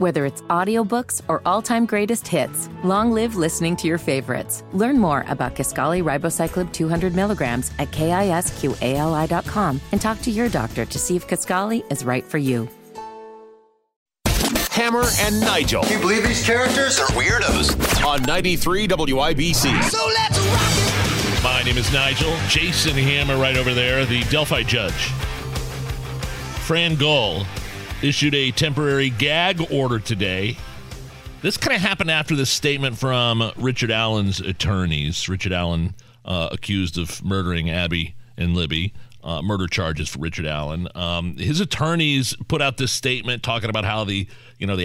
Whether it's audiobooks or all-time greatest hits, long live listening to your favorites. Learn more about Kisqali ribociclib 200 milligrams at KISQALI.com and talk to your doctor to see if Kisqali is right for you. Hammer and Nigel. Do you believe these characters are weirdos? On 93 WIBC. So let's rock it! My name is Nigel. Jason Hammer right over there, the Delphi judge. Fran Gull issued a temporary gag order today. This kind of happened after this statement from Richard Allen's attorneys. Richard Allen accused of murdering Abby and Libby. Murder charges for Richard Allen. His attorneys put out this statement talking about how the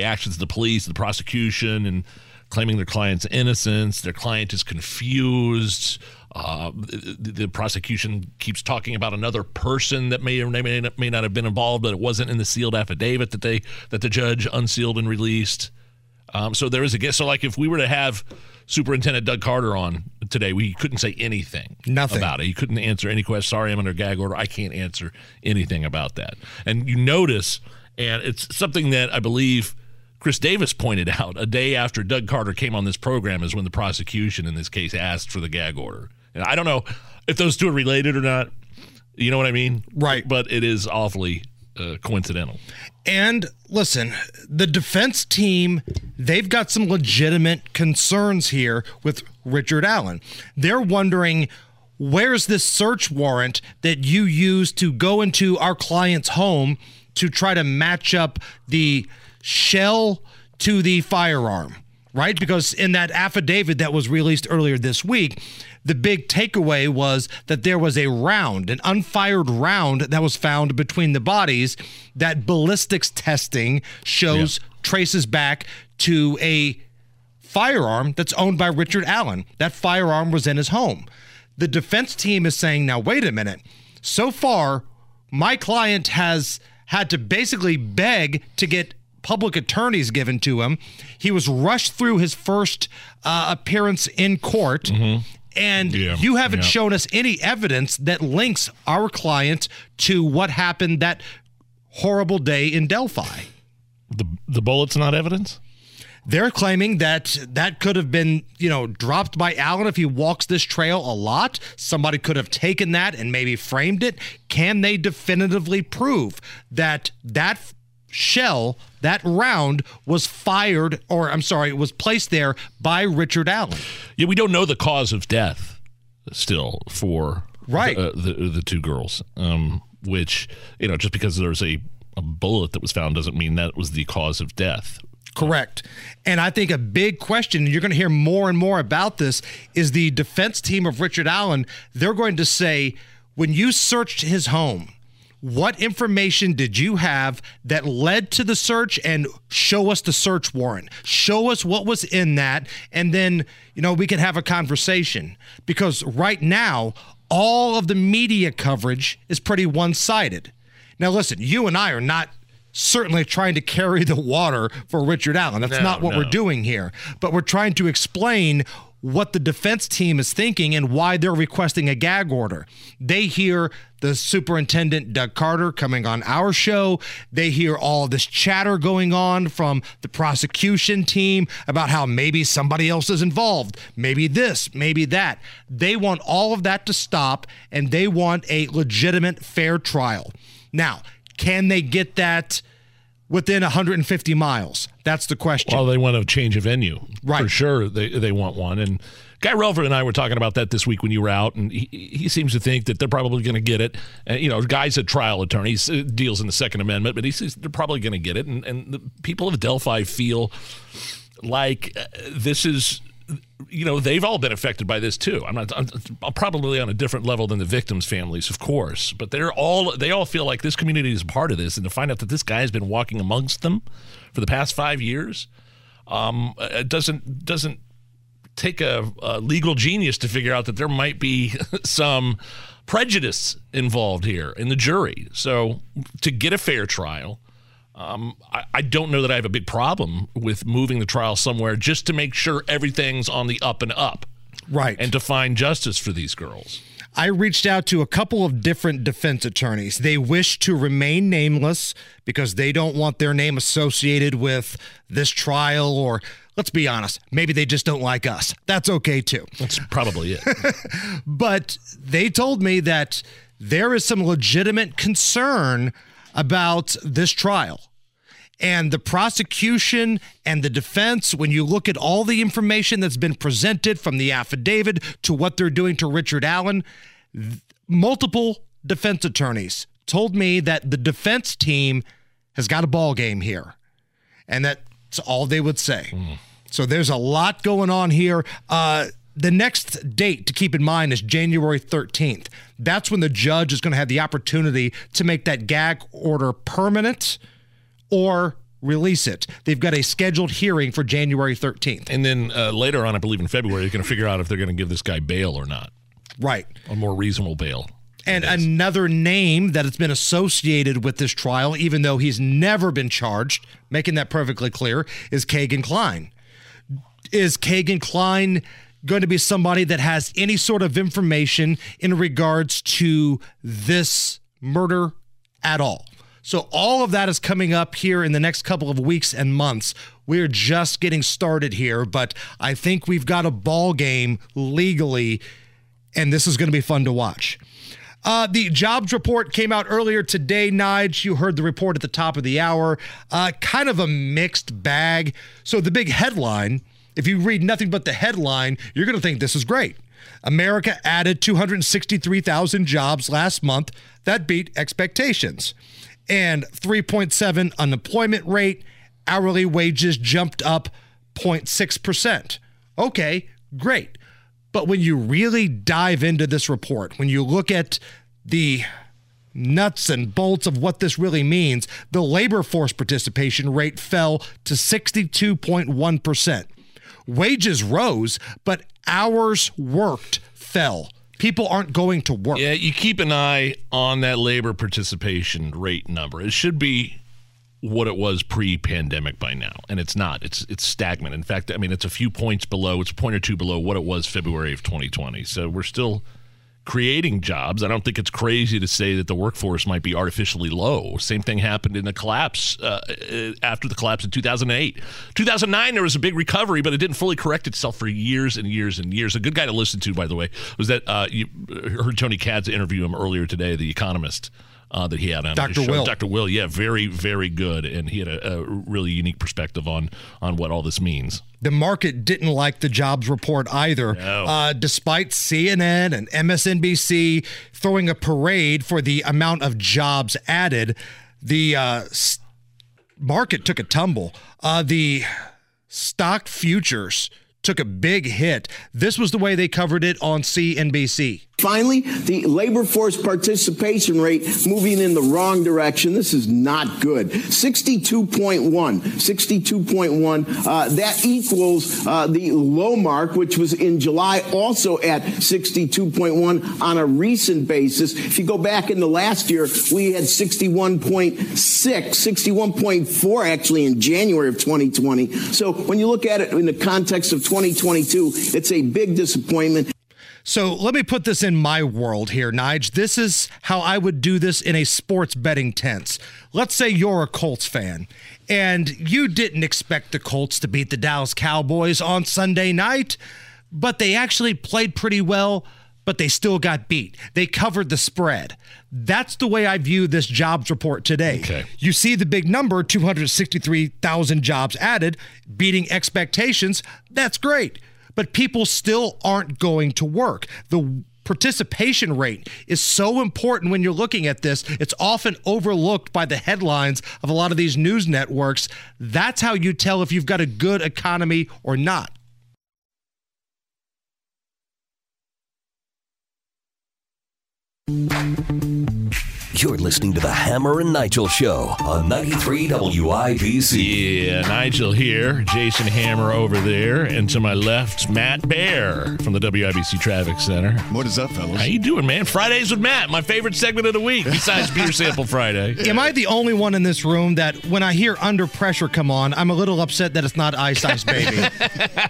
actions of the police, the prosecution, and claiming their client's innocence. Their client is confused. The prosecution keeps talking about another person that may or may not have been involved, but it wasn't in the sealed affidavit that the judge unsealed and released. So there is a guess. So like if we were to have Superintendent Doug Carter on today, we couldn't say anything. Nothing about it. He couldn't answer any questions. Sorry, I'm under gag order. I can't answer anything about that. And you notice, and it's something that I believe Chris Davis pointed out a day after Doug Carter came on this program is when the prosecution in this case asked for the gag order. And I don't know if those two are related or not. You know what I mean? Right. But it is awfully coincidental. And listen, the defense team, they've got some legitimate concerns here with Richard Allen. They're wondering, where's this search warrant that you used to go into our client's home to try to match up the shell to the firearm, right? Because in that affidavit that was released earlier this week, the big takeaway was that there was a round, an unfired round that was found between the bodies that ballistics testing shows traces back to a firearm that's owned by Richard Allen. That firearm was in his home. The defense team is saying, now, wait a minute. So far, my client has had to basically beg to get public attorneys given to him. He was rushed through his first appearance in court. Mm-hmm. And you haven't shown us any evidence that links our client to what happened that horrible day in Delphi. The bullet's not evidence? They're claiming that could have been, dropped by Allen if he walks this trail a lot. Somebody could have taken that and maybe framed it. Can they definitively prove that shell, that round, was fired, or I'm sorry, was placed there by Richard Allen? Yeah, we don't know the cause of death still for the two girls, which, just because there's a bullet that was found doesn't mean that was the cause of death. Correct. And I think a big question, and you're going to hear more and more about this, is the defense team of Richard Allen, they're going to say, when you searched his home, what information did you have that led to the search, and show us the search warrant? Show us what was in that, and then, we can have a conversation. Because right now, all of the media coverage is pretty one-sided. Now, listen, you and I are not certainly trying to carry the water for Richard Allen. That's not what we're doing here. But we're trying to explain what the defense team is thinking and why they're requesting a gag order. They hear the Superintendent Doug Carter coming on our show. They hear all this chatter going on from the prosecution team about how maybe somebody else is involved, maybe this, maybe that. They want all of that to stop, and they want a legitimate, fair trial. Now, can they get that within 150 miles? That's the question. Well, they want to change a venue. Right. For sure, they want one. And Guy Relford and I were talking about that this week when you were out, and he seems to think that they're probably going to get it. Guy's a trial attorney. He deals in the Second Amendment, but he says they're probably going to get it. And the people of Delphi feel like this is, they've all been affected by this too. I'm probably on a different level than the victims' families, of course, but they all feel like this community is a part of this, and to find out that this guy has been walking amongst them for the past 5 years, it doesn't take a legal genius to figure out that there might be some prejudice involved here in the jury. So to get a fair trial, I don't know that I have a big problem with moving the trial somewhere just to make sure everything's on the up and up. Right. And to find justice for these girls. I reached out to a couple of different defense attorneys. They wish to remain nameless because they don't want their name associated with this trial, or let's be honest, maybe they just don't like us. That's okay too. That's probably it. But they told me that there is some legitimate concern about this trial. And the prosecution and the defense, when you look at all the information that's been presented from the affidavit to what they're doing to Richard Allen, multiple defense attorneys told me that the defense team has got a ball game here. And that's all they would say. Mm. So there's a lot going on here. The next date to keep in mind is January 13th. That's when the judge is going to have the opportunity to make that gag order permanent or release it. They've got a scheduled hearing for January 13th. And then later on, I believe in February, they're going to figure out if they're going to give this guy bail or not. Right. A more reasonable bail. And another name that has been associated with this trial, even though he's never been charged, making that perfectly clear, is Kagan Klein. Is Kagan Klein going to be somebody that has any sort of information in regards to this murder at all? So all of that is coming up here in the next couple of weeks and months. We're just getting started here, but I think we've got a ball game legally, and this is going to be fun to watch. The jobs report came out earlier today, Nige. You heard the report at the top of the hour. Kind of a mixed bag. So the big headline, if you read nothing but the headline, you're going to think this is great. America added 263,000 jobs last month. That beat expectations. And 3.7% unemployment rate, hourly wages jumped up 0.6%. Okay, great. But when you really dive into this report, when you look at the nuts and bolts of what this really means, the labor force participation rate fell to 62.1%. Wages rose, but hours worked fell. People aren't going to work. Yeah, you keep an eye on that labor participation rate number. It should be what it was pre-pandemic by now, and it's not. It's stagnant. In fact, I mean, it's a few points below. It's a point or two below what it was February of 2020. So we're still creating jobs. I don't think it's crazy to say that the workforce might be artificially low. Same thing happened in the collapse after the collapse in 2008. 2009, there was a big recovery, but it didn't fully correct itself for years and years and years. A good guy to listen to, by the way, was that you heard Tony Katz interview him earlier today, The Economist, that he had on Dr. his show. Will. Dr. Will, yeah, very, very good. And he had a really unique perspective on what all this means. The market didn't like the jobs report either, no. Despite CNN and MSNBC throwing a parade for the amount of jobs added. The market took a tumble. The stock futures took a big hit. This was the way they covered it on CNBC. Finally, the labor force participation rate moving in the wrong direction. This is not good. 62.1. That equals the low mark, which was in July, also at 62.1 on a recent basis. If you go back into last year, we had 61.4 actually in January of 2020. So when you look at it in the context of 2022, it's a big disappointment. So let me put this in my world here, Nige. This is how I would do this in a sports betting tense. Let's say you're a Colts fan, and you didn't expect the Colts to beat the Dallas Cowboys on Sunday night, but they actually played pretty well, but they still got beat. They covered the spread. That's the way I view this jobs report today. Okay. You see the big number, 263,000 jobs added, beating expectations. That's great. But people still aren't going to work. The participation rate is so important when you're looking at this. It's often overlooked by the headlines of a lot of these news networks. That's how you tell if you've got a good economy or not. You're listening to the Hammer and Nigel Show on 93 WIBC. Yeah, Nigel here, Jason Hammer over there, and to my left, Matt Bear from the WIBC Traffic Center. What is up, fellas? How you doing, man? Fridays with Matt, my favorite segment of the week, besides Beer Sample Friday. Am I the only one in this room that when I hear Under Pressure come on, I'm a little upset that it's not Ice Ice Baby?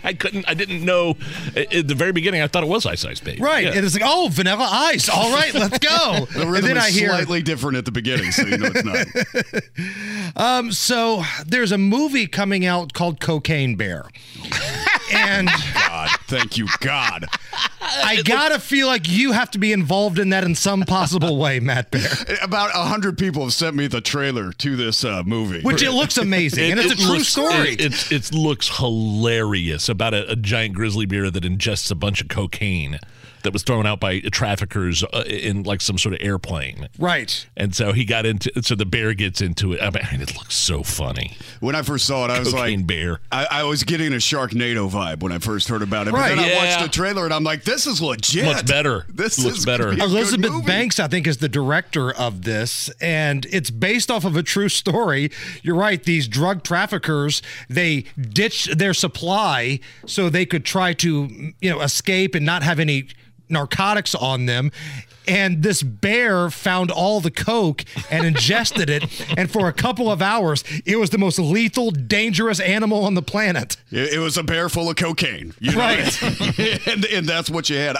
I didn't know. At the very beginning, I thought it was Ice Ice Baby. Right, yeah. And it's like, oh, Vanilla Ice. All right, let's go. The rhythm is slightly different at the beginning, so you know it's not. So there's a movie coming out called Cocaine Bear. And God, thank you, God. I gotta feel like you have to be involved in that in some possible way, Matt Bear. About 100 people have sent me the trailer to this movie, which it looks amazing, and it's a true story. It looks hilarious about a giant grizzly bear that ingests a bunch of cocaine that was thrown out by traffickers in like some sort of airplane. Right. And so the bear gets into it. I mean, it looks so funny. When I first saw it, I was like, Cocaine Bear. I was getting a Sharknado vibe when I first heard about it. Right. But then I watched the trailer and I'm like, this is legit. Much better. This looks better. Elizabeth Banks, I think, is the director of this, and it's based off of a true story. You're right. These drug traffickers, they ditched their supply so they could try to, escape and not have any narcotics on them, and this bear found all the coke and ingested it, and for a couple of hours it was the most lethal, dangerous animal on the planet. It was a bear full of cocaine, right? and that's what you had.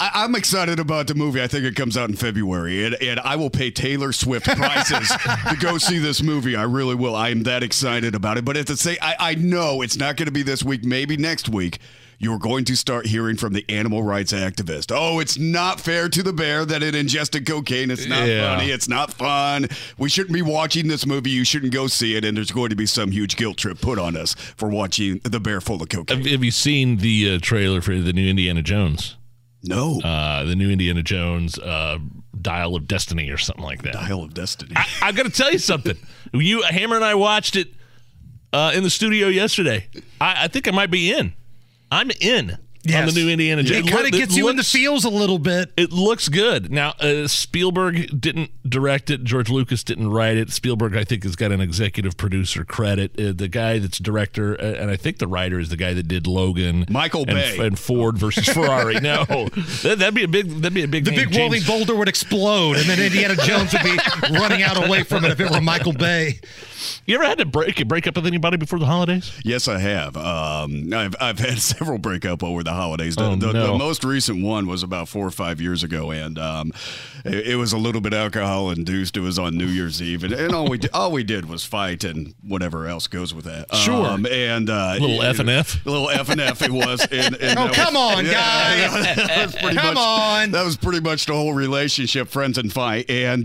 I'm excited about the movie. I think it comes out in February, and I will pay Taylor Swift prices to go see this movie. I really will. I am that excited about it. But I know it's not going to be this week, maybe next week. You're going to start hearing from the animal rights activist. Oh, it's not fair to the bear that it ingested cocaine. It's not funny. It's not fun. We shouldn't be watching this movie. You shouldn't go see it. And there's going to be some huge guilt trip put on us for watching the bear full of cocaine. Have you seen the trailer for the new Indiana Jones? No. The new Indiana Jones, Dial of Destiny or something like that. Dial of Destiny. I've got to tell you something. Hammer and I watched it in the studio yesterday. I think I might be in. I'm in on the new Indiana Jones. It kind of gets you in the feels a little bit. It looks good. Now, Spielberg didn't direct it. George Lucas didn't write it. Spielberg, I think, has got an executive producer credit. The guy that's director, and I think the writer is the guy that did Logan. Michael Bay. And Ford versus Ferrari. No. That'd be a big The big rolling boulder would explode, and then Indiana Jones would be running out away from it if it were Michael Bay. You ever had to break up with anybody before the holidays? Yes, I have. I've had several breakups over the holidays. The most recent one was about 4 or 5 years ago, and it was a little bit alcohol induced. It was on New Year's Eve, and all we did was fight and whatever else goes with that. Sure. A little F and F. It was. And oh, come on, guys! That was pretty much the whole relationship, friends and fight. And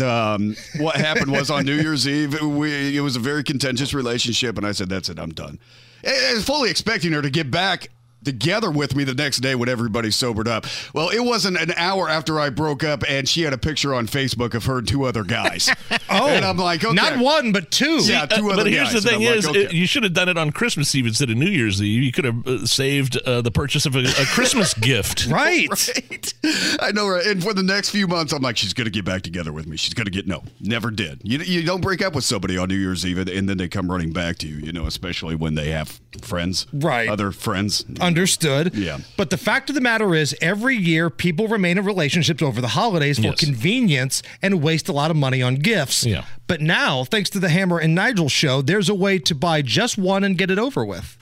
what happened was on New Year's Eve, it was a very contentious relationship, and I said, that's it, I'm done. I was fully expecting her to get back together with me the next day when everybody sobered up. Well, it wasn't an hour after I broke up, and she had a picture on Facebook of her and two other guys. Oh, and I'm like, okay. Not one, but two. Yeah, two other guys. But here's the thing is, like, okay. You should have done it on Christmas Eve instead of New Year's Eve. You could have saved the purchase of a Christmas gift. Right. I know, right? And for the next few months, I'm like, she's going to get back together with me. She's going to get, no, never did. You don't break up with somebody on New Year's Eve, and then they come running back to you, especially when they have friends. Right. Other friends. Understood. Yeah. But the fact of the matter is, every year people remain in relationships over the holidays for convenience and waste a lot of money on gifts. Yeah. But now, thanks to the Hammer and Nigel Show, there's a way to buy just one and get it over with.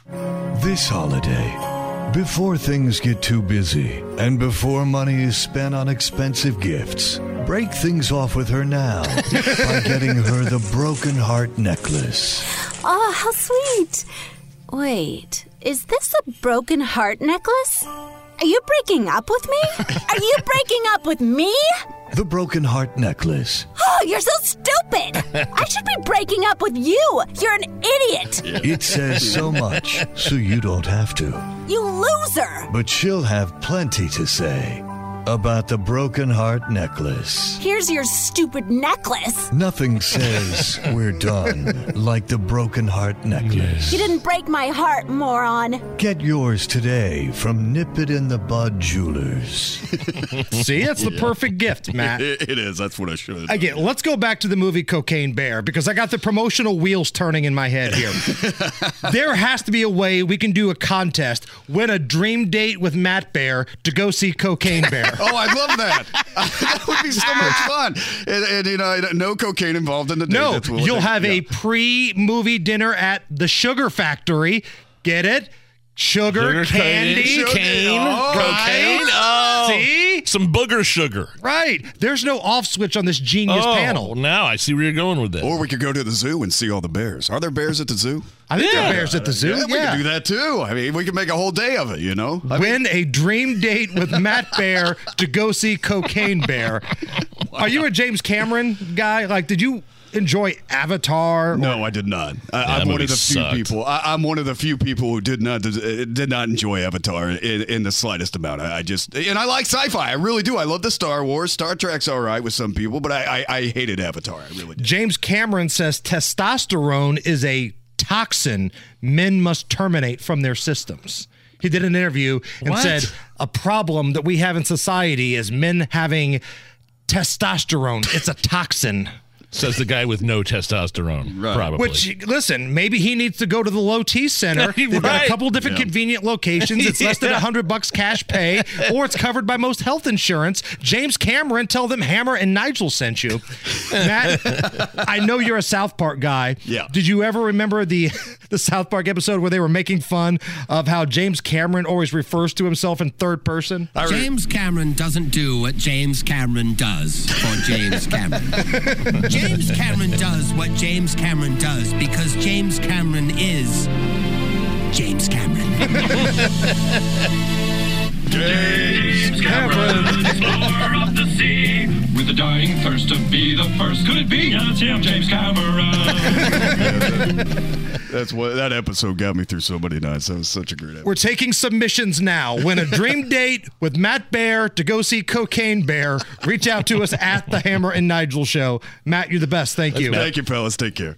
This holiday, before things get too busy and before money is spent on expensive gifts, break things off with her now by getting her the Broken Heart Necklace. Oh, how sweet. Wait, is this a broken heart necklace? Are you breaking up with me? Are you breaking up with me? The Broken Heart Necklace. Oh, you're so stupid. I should be breaking up with you. You're an idiot. It says so much, so you don't have to. You loser. But she'll have plenty to say. about the broken heart necklace. Here's your stupid necklace. Nothing says we're done like the broken heart necklace. You didn't break my heart, moron. Get yours today from Nip It in the Bud Jewelers. See, that's the perfect gift, Matt. It is. That's what I should have done. Again, let's go back to the movie Cocaine Bear, because I got the promotional wheels turning in my head here. There has to be a way we can do a contest, win a dream date with Matt Bear to go see Cocaine Bear. Oh, I love that. That would be so much fun. And you know, no cocaine involved in the date. No, you'll have a pre-movie dinner at the Sugar Factory. Get it? Sugar candy, cane, cocaine. Oh, see? Some booger sugar. Right. There's no off switch on this genius panel. Now I see where you're going with this. Or we could go to the zoo and see all the bears. Are there bears at the zoo? I think there are bears at the zoo. Yeah, we could do that too. I mean, we could make a whole day of it, you know? Win a dream date with Matt Bear to go see Cocaine Bear. Are you a James Cameron guy? Like, did you enjoy Avatar? No, I did not. I'm one of the few people. I'm one of the few people who did not enjoy Avatar in the slightest amount. And I like sci-fi. I really do. I love the Star Wars. Star Trek's all right with some people, but I hated Avatar. I really did. James Cameron says testosterone is a toxin men must terminate from their systems. He did an interview and said a problem that we have in society is men having testosterone. It's a toxin. Says the guy with no testosterone, probably. Which, listen, maybe he needs to go to the Low T Center. They've got a couple of different convenient locations. It's less than $100 cash pay, or it's covered by most health insurance. James Cameron, tell them Hammer and Nigel sent you. Matt, I know you're a South Park guy. Yeah. Did you ever remember the South Park episode where they were making fun of how James Cameron always refers to himself in third person? James Cameron doesn't do what James Cameron does for James Cameron. James Cameron does what James Cameron does because James Cameron is James Cameron. James Cameron, lover of the sea, with a dying thirst to be the first. Could it be? Yeah, it's him, James Cameron. That's what that episode got me through so many nights. That was such a great episode. We're taking submissions now. Win a dream date with Matt Bear to go see Cocaine Bear. Reach out to us at the Hammer and Nigel Show. Matt, you're the best. Thank you. Matt. Thank you, fellas. Take care.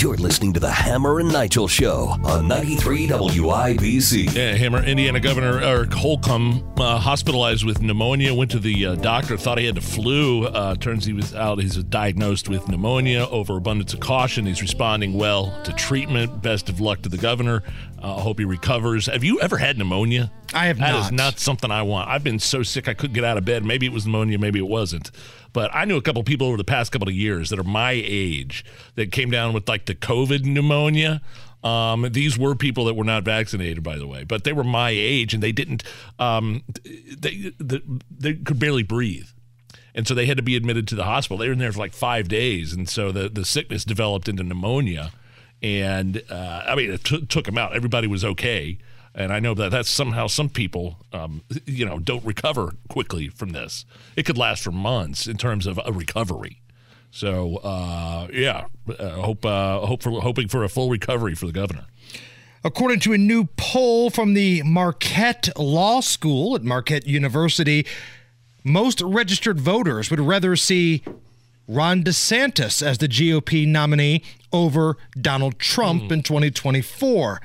You're listening to the Hammer and Nigel Show on 93 WIBC. Yeah, Hammer. Indiana Governor Eric Holcomb hospitalized with pneumonia, went to the doctor, thought he had the flu. Turns he was out. He's diagnosed with pneumonia. Overabundance of caution. He's responding well to treatment. Best of luck to the governor. I hope he recovers. Have you ever had pneumonia? I have not. That is not something I want. I've been so sick I couldn't get out of bed. Maybe it was pneumonia, maybe it wasn't. But I knew a couple people over the past couple of years that are my age that came down with like the COVID pneumonia. These were people that were not vaccinated, by the way, but they were my age and they didn't, they could barely breathe. And so they had to be admitted to the hospital. They were in there for like 5 days. And so the sickness developed into pneumonia. And I mean, it took them out. Everybody was okay. And I know that that's somehow some people, don't recover quickly from this. It could last for months in terms of a recovery. So, hoping for a full recovery for the governor. According to a new poll from the Marquette Law School at Marquette University, most registered voters would rather see Ron DeSantis as the GOP nominee over Donald Trump in 2024.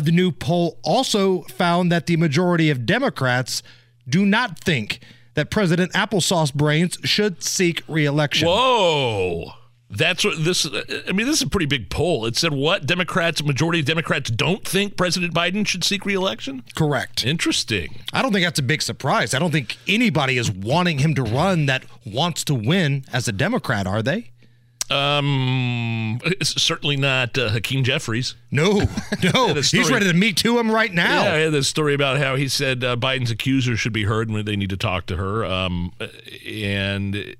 The new poll also found that the majority of Democrats do not think that President Applesauce Brains should seek re-election. Whoa. That's what this, I mean, this is a pretty big poll. It said what? Democrats, majority of Democrats don't think President Biden should seek re-election? Correct. Interesting. I don't think that's a big surprise. I don't think anybody is wanting him to run that wants to win as a Democrat, are they? Certainly not Hakeem Jeffries. No. He's ready to meet to him right now. Yeah, I had this story about how he said Biden's accuser should be heard and they need to talk to her. And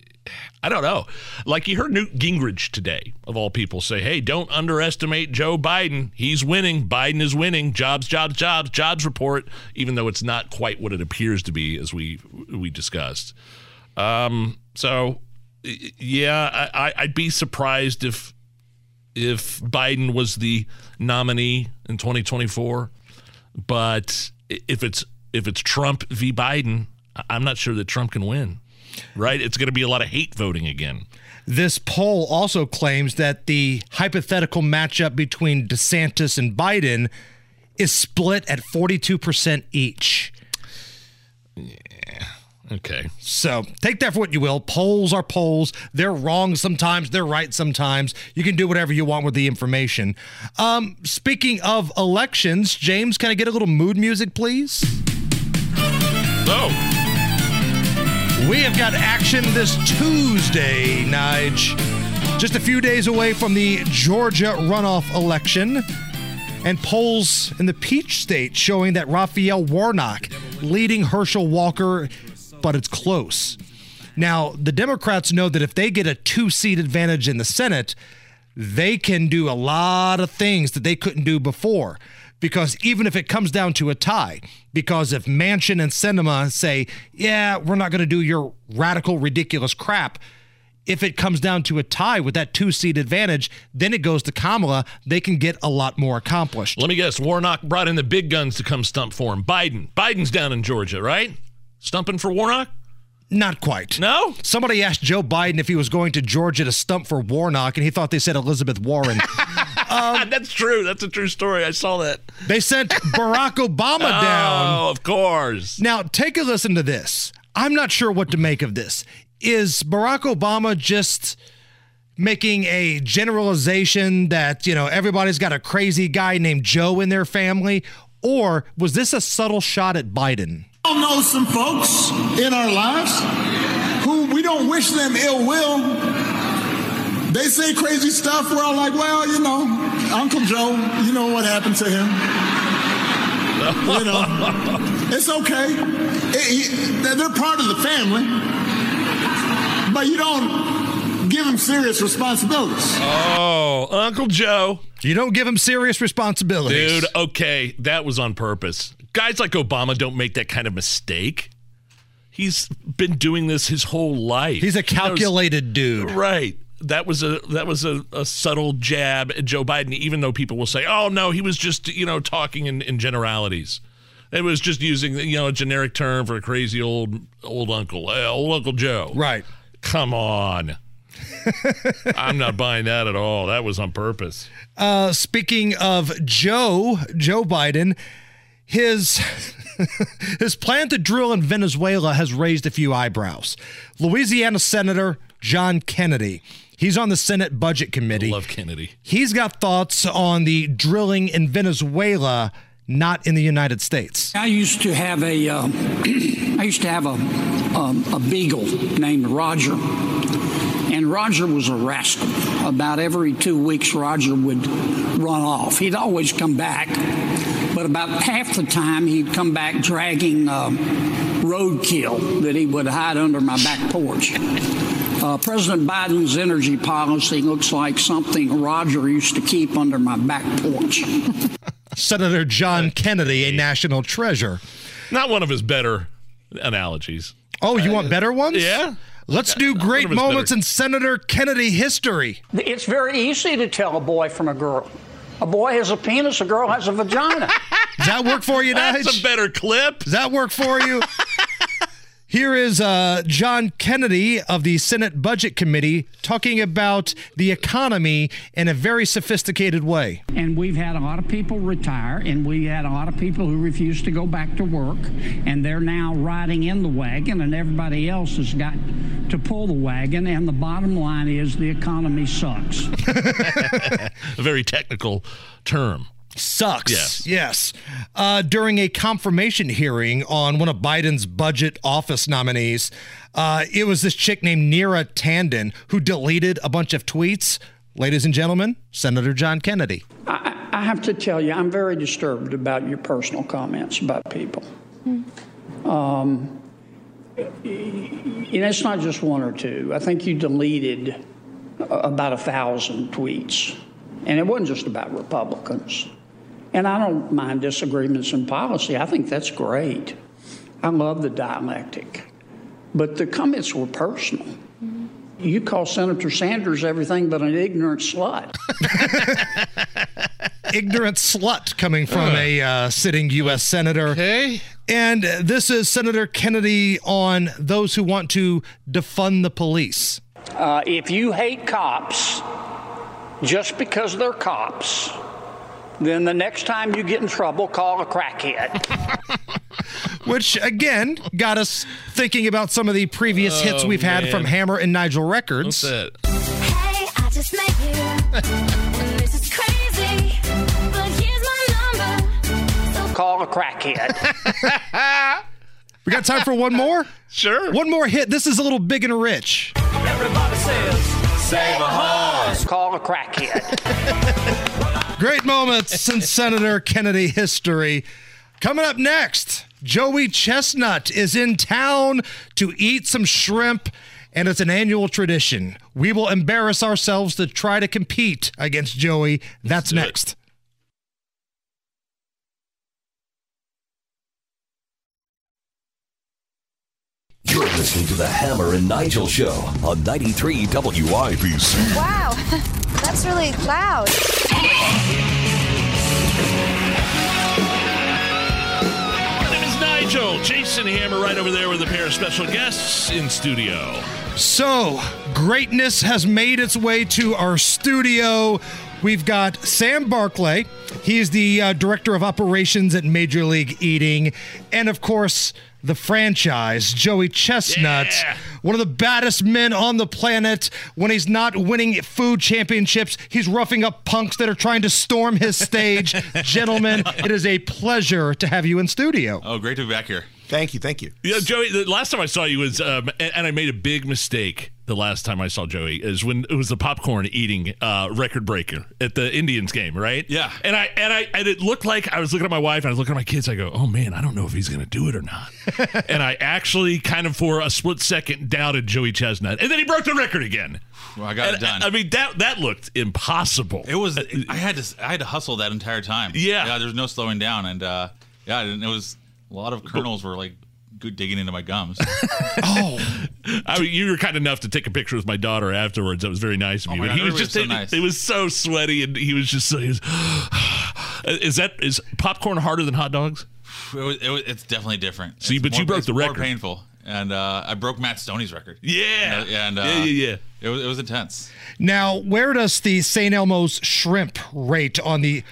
I don't know. Like, you heard Newt Gingrich today, of all people, say, hey, don't underestimate Joe Biden. He's winning. Biden is winning. Jobs, jobs, jobs, jobs report, even though it's not quite what it appears to be, as we discussed. So... yeah, I'd be surprised if Biden was the nominee in 2024, but if it's Trump v. Biden, I'm not sure that Trump can win. Right? It's going to be a lot of hate voting again. This poll also claims that the hypothetical matchup between DeSantis and Biden is split at 42% each. Yeah. Okay. So take that for what you will. Polls are polls. They're wrong sometimes. They're right sometimes. You can do whatever you want with the information. Speaking of elections, James, can I get a little mood music, please? Oh. We have got action this Tuesday, Nige. Just a few days away from the Georgia runoff election. And polls in the Peach State showing that Raphael Warnock leading Herschel Walker... but it's close. Now, the Democrats know that if they get a two-seat advantage in the Senate, they can do a lot of things that they couldn't do before. Because even if it comes down to a tie, because if Manchin and Sinema say, yeah, we're not going to do your radical, ridiculous crap, if it comes down to a tie with that two-seat advantage, then it goes to Kamala. They can get a lot more accomplished. Let me guess. Warnock brought in the big guns to come stump for him. Biden's down in Georgia, right? Stumping for Warnock? Not quite. No? Somebody asked Joe Biden if he was going to Georgia to stump for Warnock, and he thought they said Elizabeth Warren. That's true. That's a true story. I saw that. They sent Barack Obama down. Oh, of course. Now, take a listen to this. I'm not sure what to make of this. Is Barack Obama just making a generalization that, you know, everybody's got a crazy guy named Joe in their family, or was this a subtle shot at Biden? We all know some folks in our lives who we don't wish them ill will. They say crazy stuff. We're all like, well, you know, Uncle Joe, you know what happened to him. You know, it's okay. They're part of the family, but you don't give them serious responsibilities. Oh, Uncle Joe. You don't give them serious responsibilities. Dude, okay, that was on purpose. Guys like Obama don't make that kind of mistake. He's been doing this his whole life. He's a calculated dude. Right. That was a subtle jab at Joe Biden, even though people will say, oh, no, he was just, you know, talking in generalities. It was just using, you know, a generic term for a crazy old uncle. Old Uncle Joe. Right. Come on. I'm not buying that at all. That was on purpose. Speaking of Joe Biden... His plan to drill in Venezuela has raised a few eyebrows. Louisiana Senator John Kennedy, he's on the Senate Budget Committee. I love Kennedy. He's got thoughts on the drilling in Venezuela, not in the United States. I used to have a beagle named Roger. And Roger was a rascal. About every 2 weeks, Roger would run off. He'd always come back. But about half the time, he'd come back dragging roadkill that he would hide under my back porch. President Biden's energy policy looks like something Roger used to keep under my back porch. Senator John Kennedy, a national treasure. Not one of his better analogies. Oh, you want better ones? Yeah. Let's do great moments in Senator Kennedy history. It's very easy to tell a boy from a girl. A boy has a penis, a girl has a vagina. Does that work for you, Nige? That's a better clip. Does that work for you? Here is John Kennedy of the Senate Budget Committee talking about the economy in a very sophisticated way. And we've had a lot of people retire, and we had a lot of people who refused to go back to work, and they're now riding in the wagon, and everybody else has got to pull the wagon, and the bottom line is the economy sucks. A very technical term. Sucks. Yes. During a confirmation hearing on one of Biden's budget office nominees, it was this chick named Neera Tanden who deleted a bunch of tweets. Ladies and gentlemen, Senator John Kennedy. I have to tell you, I'm very disturbed about your personal comments about people. And it's not just one or two. I think you deleted about 1,000 tweets. And it wasn't just about Republicans. And I don't mind disagreements in policy. I think that's great. I love the dialectic. But the comments were personal. Mm-hmm. You call Senator Sanders everything but an ignorant slut. Ignorant slut coming from a sitting U.S. senator. Okay. And this is Senator Kennedy on those who want to defund the police. If you hate cops just because they're cops, then the next time you get in trouble, call a crackhead. Which, again, got us thinking about some of the previous hits we've had from Hammer and Nigel Records. What's that? Hey, I just met you. This is crazy, but here's my number. So call a crackhead. We got time for one more? Sure. One more hit. This is a little Big and Rich. Everybody says, save a horse. Call a crackhead. Great moments in Senator Kennedy history. Coming up next, Joey Chestnut is in town to eat some shrimp, and it's an annual tradition. We will embarrass ourselves to try to compete against Joey. That's next. You're listening to the Hammer and Nigel Show on 93 WIBC. Wow, that's really loud. Nigel, Jason Hammer right over there with a pair of special guests in studio. So, greatness has made its way to our studio. We've got Sam Barclay. He is the director of operations at Major League Eating. And, of course, the franchise, Joey Chestnut, one of the baddest men on the planet. When he's not winning food championships, he's roughing up punks that are trying to storm his stage. Gentlemen, it is a pleasure to have you in studio. Oh, great to be back here. Thank you, Yeah, Joey, the last time I saw you was, and I made a big mistake the last time I saw Joey, is when it was the popcorn eating record breaker at the Indians game, right? Yeah. And I it looked like I was looking at my wife and I was looking at my kids. I go, oh man, I don't know if he's going to do it or not. And I actually kind of for a split second doubted Joey Chestnut. And then he broke the record again. Well, I got it done. I mean, that looked impossible. It was, I had to hustle that entire time. Yeah. Yeah, there's no slowing down. And it was, a lot of kernels were like digging into my gums. Oh. I mean, you were kind enough to take a picture with my daughter afterwards. That was very nice of you. But he was just so nice. It was so sweaty, and he was just so. Is popcorn harder than hot dogs? It's definitely different. See, but you broke the record. More painful, and I broke Matt Stoney's record. Yeah, and It was intense. Now, where does the St. Elmo's shrimp rate on the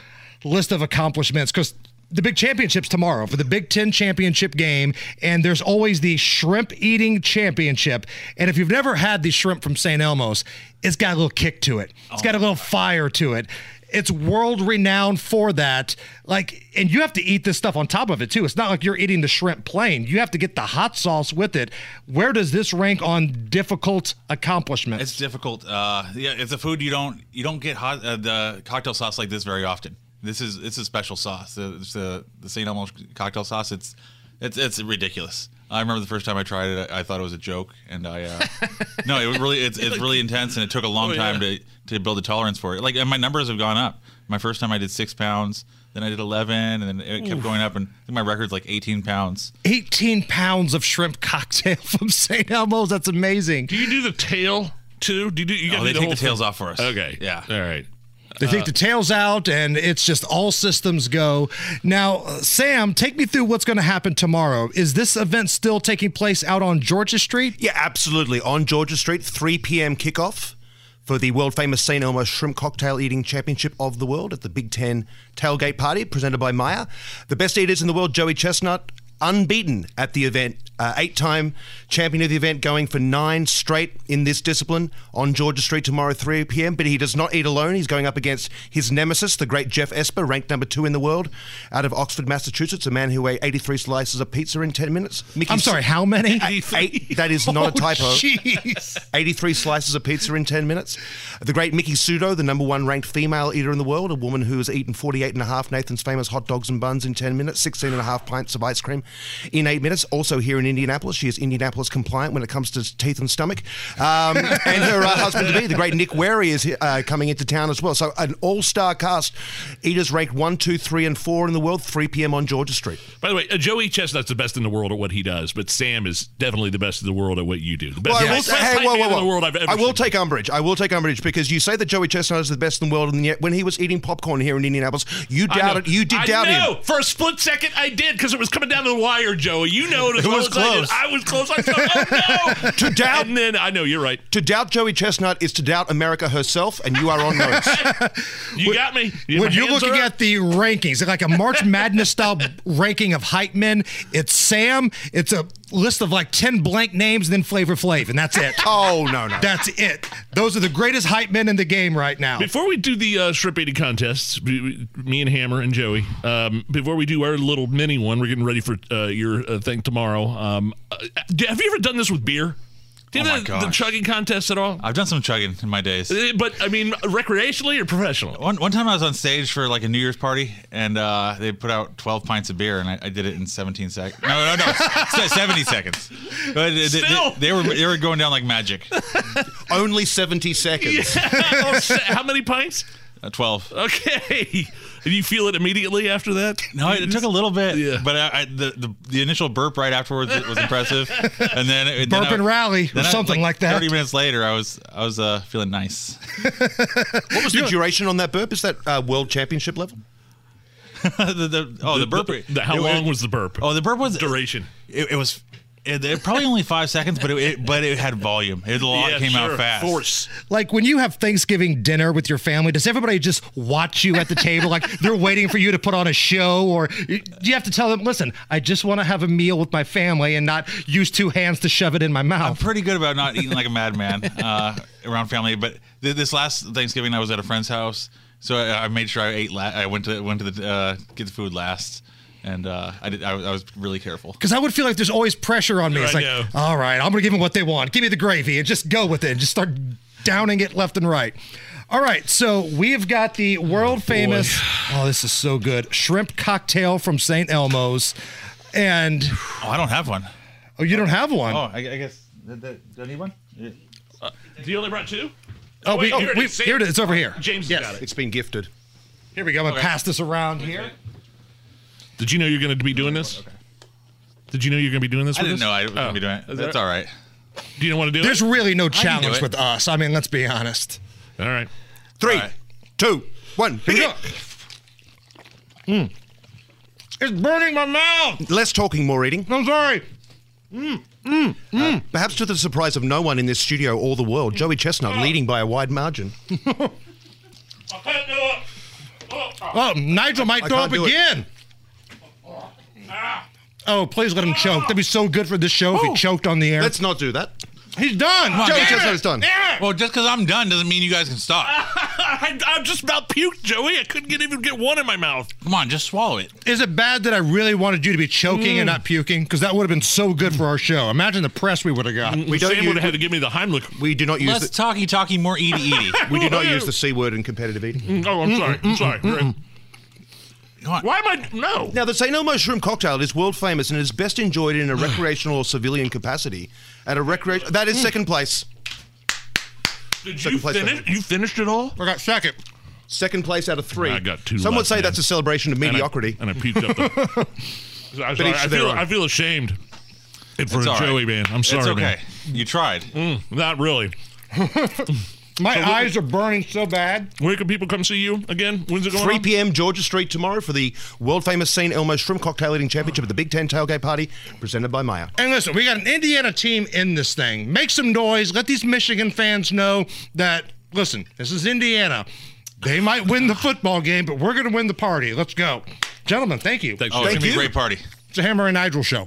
list of accomplishments? Because the big championship's tomorrow for the Big Ten championship game, and there's always the shrimp eating championship. And if you've never had the shrimp from St. Elmo's, it's got a little kick to it. It's got a little fire to it. It's world renowned for that. Like, and you have to eat this stuff on top of it too. It's not like you're eating the shrimp plain. You have to get the hot sauce with it. Where does this rank on difficult accomplishments? It's difficult. It's a food you don't get hot the cocktail sauce like this very often. It's a special sauce. It's the St. Elmo's cocktail sauce. It's ridiculous. I remember the first time I tried it, I thought it was a joke, and no, it was really it's really intense, and it took a long time to build a tolerance for it. Like, and my numbers have gone up. My first time I did 6 pounds, then I did 11, and then it kept going up, and I think my record's like 18 pounds. 18 pounds of shrimp cocktail from St. Elmo's. That's amazing. Do you do the tail too? They take the tails off for us. Okay. Yeah. All right. They take the tails out, and it's just all systems go. Now, Sam, take me through what's going to happen tomorrow. Is this event still taking place out on Georgia Street? Yeah, absolutely. On Georgia Street, 3 p.m. kickoff for the world-famous St. Elmo's Shrimp Cocktail Eating Championship of the World at the Big Ten Tailgate Party, presented by Maya. The best eaters in the world, Joey Chestnut, unbeaten at the event, eight-time champion of the event, going for 9 straight in this discipline on Georgia Street tomorrow, 3 p.m. But he does not eat alone. He's going up against his nemesis, the great Jeff Esper, ranked number 2 in the world, out of Oxford, Massachusetts, a man who ate 83 slices of pizza in 10 minutes. Mickey, I'm sorry, how many? 8, that is not a typo. Jeez. 83 slices of pizza in 10 minutes. The great Mickey Sudo, the number 1 ranked female eater in the world, a woman who has eaten 48 and a half Nathan's Famous hot dogs and buns in 10 minutes, 16 and a half pints of ice cream in 8 minutes. Also here in Indianapolis. She is Indianapolis compliant when it comes to teeth and stomach. And her husband-to-be, the great Nick Wherry, is coming into town as well. So an all-star cast. Eaters ranked 1, 2, 3, and 4 in the world, 3 p.m. on Georgia Street. By the way, Joey Chestnut's the best in the world at what he does, but Sam is definitely the best in the world at what you do. The best in the world I've ever seen. Take umbrage. I will take umbrage, because you say that Joey Chestnut is the best in the world, and yet when he was eating popcorn here in Indianapolis, you doubted. You did doubt him. I know. For a split second, I did, because it was coming down to the wire, Joey. You know it was close. I was close. I thought, oh no! To doubt, and then I know you're right. To doubt Joey Chestnut is to doubt America herself, and you are on notice. You got me. When you're looking at the rankings, like a March Madness style ranking of hype men, it's Sam. It's a list of like 10 blank names, and then Flavor Flav, and that's it. Oh no! That's it. Those are the greatest hype men in the game right now. Before we do the shrimp eating contests, me and Hammer and Joey. Before we do our little mini one, we're getting ready for your thing tomorrow. Have you ever done this with beer? Do you have the chugging contest at all? I've done some chugging in my days. But, I mean, recreationally or professionally? One time I was on stage for, like, a New Year's party, and they put out 12 pints of beer, and I did it in 17 seconds. No, 70 seconds. But they were going down like magic. Only 70 seconds. Yeah. How many pints? 12. Okay. Did you feel it immediately after that? No, it took a little bit, yeah. But the initial burp right afterwards was impressive, and then burp and rally, or something like that. 30 minutes later, I was feeling nice. What was the duration on that burp? Is that world championship level? the burp. How long was the burp? Oh, the burp was duration. It was. It probably only 5 seconds, but it had volume. It came out fast. Force. Like when you have Thanksgiving dinner with your family, does everybody just watch you at the table? Like they're waiting for you to put on a show, or do you have to tell them, listen, I just want to have a meal with my family and not use 2 hands to shove it in my mouth? I'm pretty good about not eating like a madman around family, but this last Thanksgiving I was at a friend's house, so I made sure I ate. I went to get the food last. And I was really careful. Because I would feel like there's always pressure on me. It's like, all right, I'm going to give them what they want. Give me the gravy and just go with it. Just start downing it left and right. All right, so we've got the world-famous, this is so good, shrimp cocktail from St. Elmo's. And I don't have one. Oh, you don't have one? Oh, I guess. Do I need one? You only brought 2? Here it is. It's over here. James has got it. It's been gifted. Here we go. I'm going to pass this around here. Did you know you're going to be doing this? Okay. Did you know you're going to be doing this? I didn't know I was going to be doing it. That's all right. Do you want to do it? There's really no challenge with us. I mean, let's be honest. All right. 3, 2, 1. Here we go. It's burning my mouth. Less talking, more eating. I'm sorry. Perhaps to the surprise of no one in this studio or the world, Joey Chestnut leading by a wide margin. I can't do it. Oh, Nigel might throw up again. Oh, please let him choke. That'd be so good for this show if he choked on the air. Let's not do that. He's done. Joey Chestnut is done. Well, just because I'm done doesn't mean you guys can stop. I just about puked, Joey. I couldn't even get one in my mouth. Come on, just swallow it. Is it bad that I really wanted you to be choking and not puking? Because that would have been so good for our show. Imagine the press we would have got. Sam would have had to give me the Heimlich. We do not use less talky, more eaty. We do not use the C word in competitive eating. Oh, I'm sorry. I'm sorry. Right. Why am I? No. Now, the St. Elmo's shrimp cocktail is world famous and is best enjoyed in a recreational or civilian capacity. That is second place. You finished it all? I got second. Second place out of 3. I got 2. Some would say that's a celebration of mediocrity. And I peeped up the. I feel ashamed. For Joey, man. I'm sorry, man. It's okay. You tried. Not really. My eyes are burning so bad. Where can people come see you again? When's it going on? 3 p.m. Georgia Street tomorrow for the world-famous St. Elmo's Shrimp Cocktail Eating Championship at the Big Ten Tailgate Party, presented by Maya. And listen, we got an Indiana team in this thing. Make some noise. Let these Michigan fans know that, listen, this is Indiana. They might win the football game, but we're going to win the party. Let's go. Gentlemen, thank you. Thanks. It's going to be a great party. It's a Hammer and Nigel show.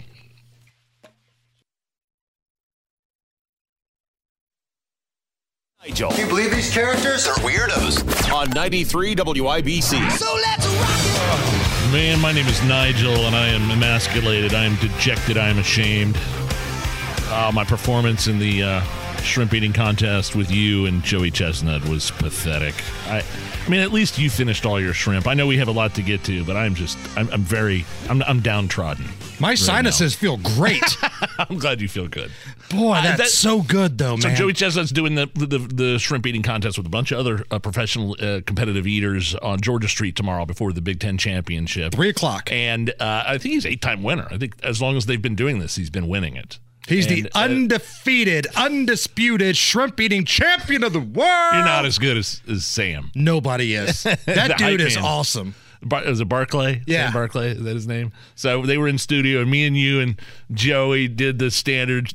Nigel. Do you believe these characters are weirdos? On 93 WIBC. So let's rock it! Man, my name is Nigel, and I am emasculated. I am dejected. I am ashamed. My performance in the shrimp eating contest with you and Joey Chestnut was pathetic. I mean, at least you finished all your shrimp. I know we have a lot to get to, but I'm downtrodden. My sinuses feel great. I'm glad you feel good. Boy, that's so good, though, man. So Joey Chestnut's doing the shrimp eating contest with a bunch of other professional competitive eaters on Georgia Street tomorrow before the Big Ten Championship. 3 o'clock. And I think he's 8-time winner. I think as long as they've been doing this, he's been winning it. He's the undefeated, undisputed shrimp-eating champion of the world. You're not as good as Sam. Nobody is. That dude is awesome. Was it Barclay? Yeah. Sam Barclay, is that his name? So they were in studio, and me and you and Joey did the standard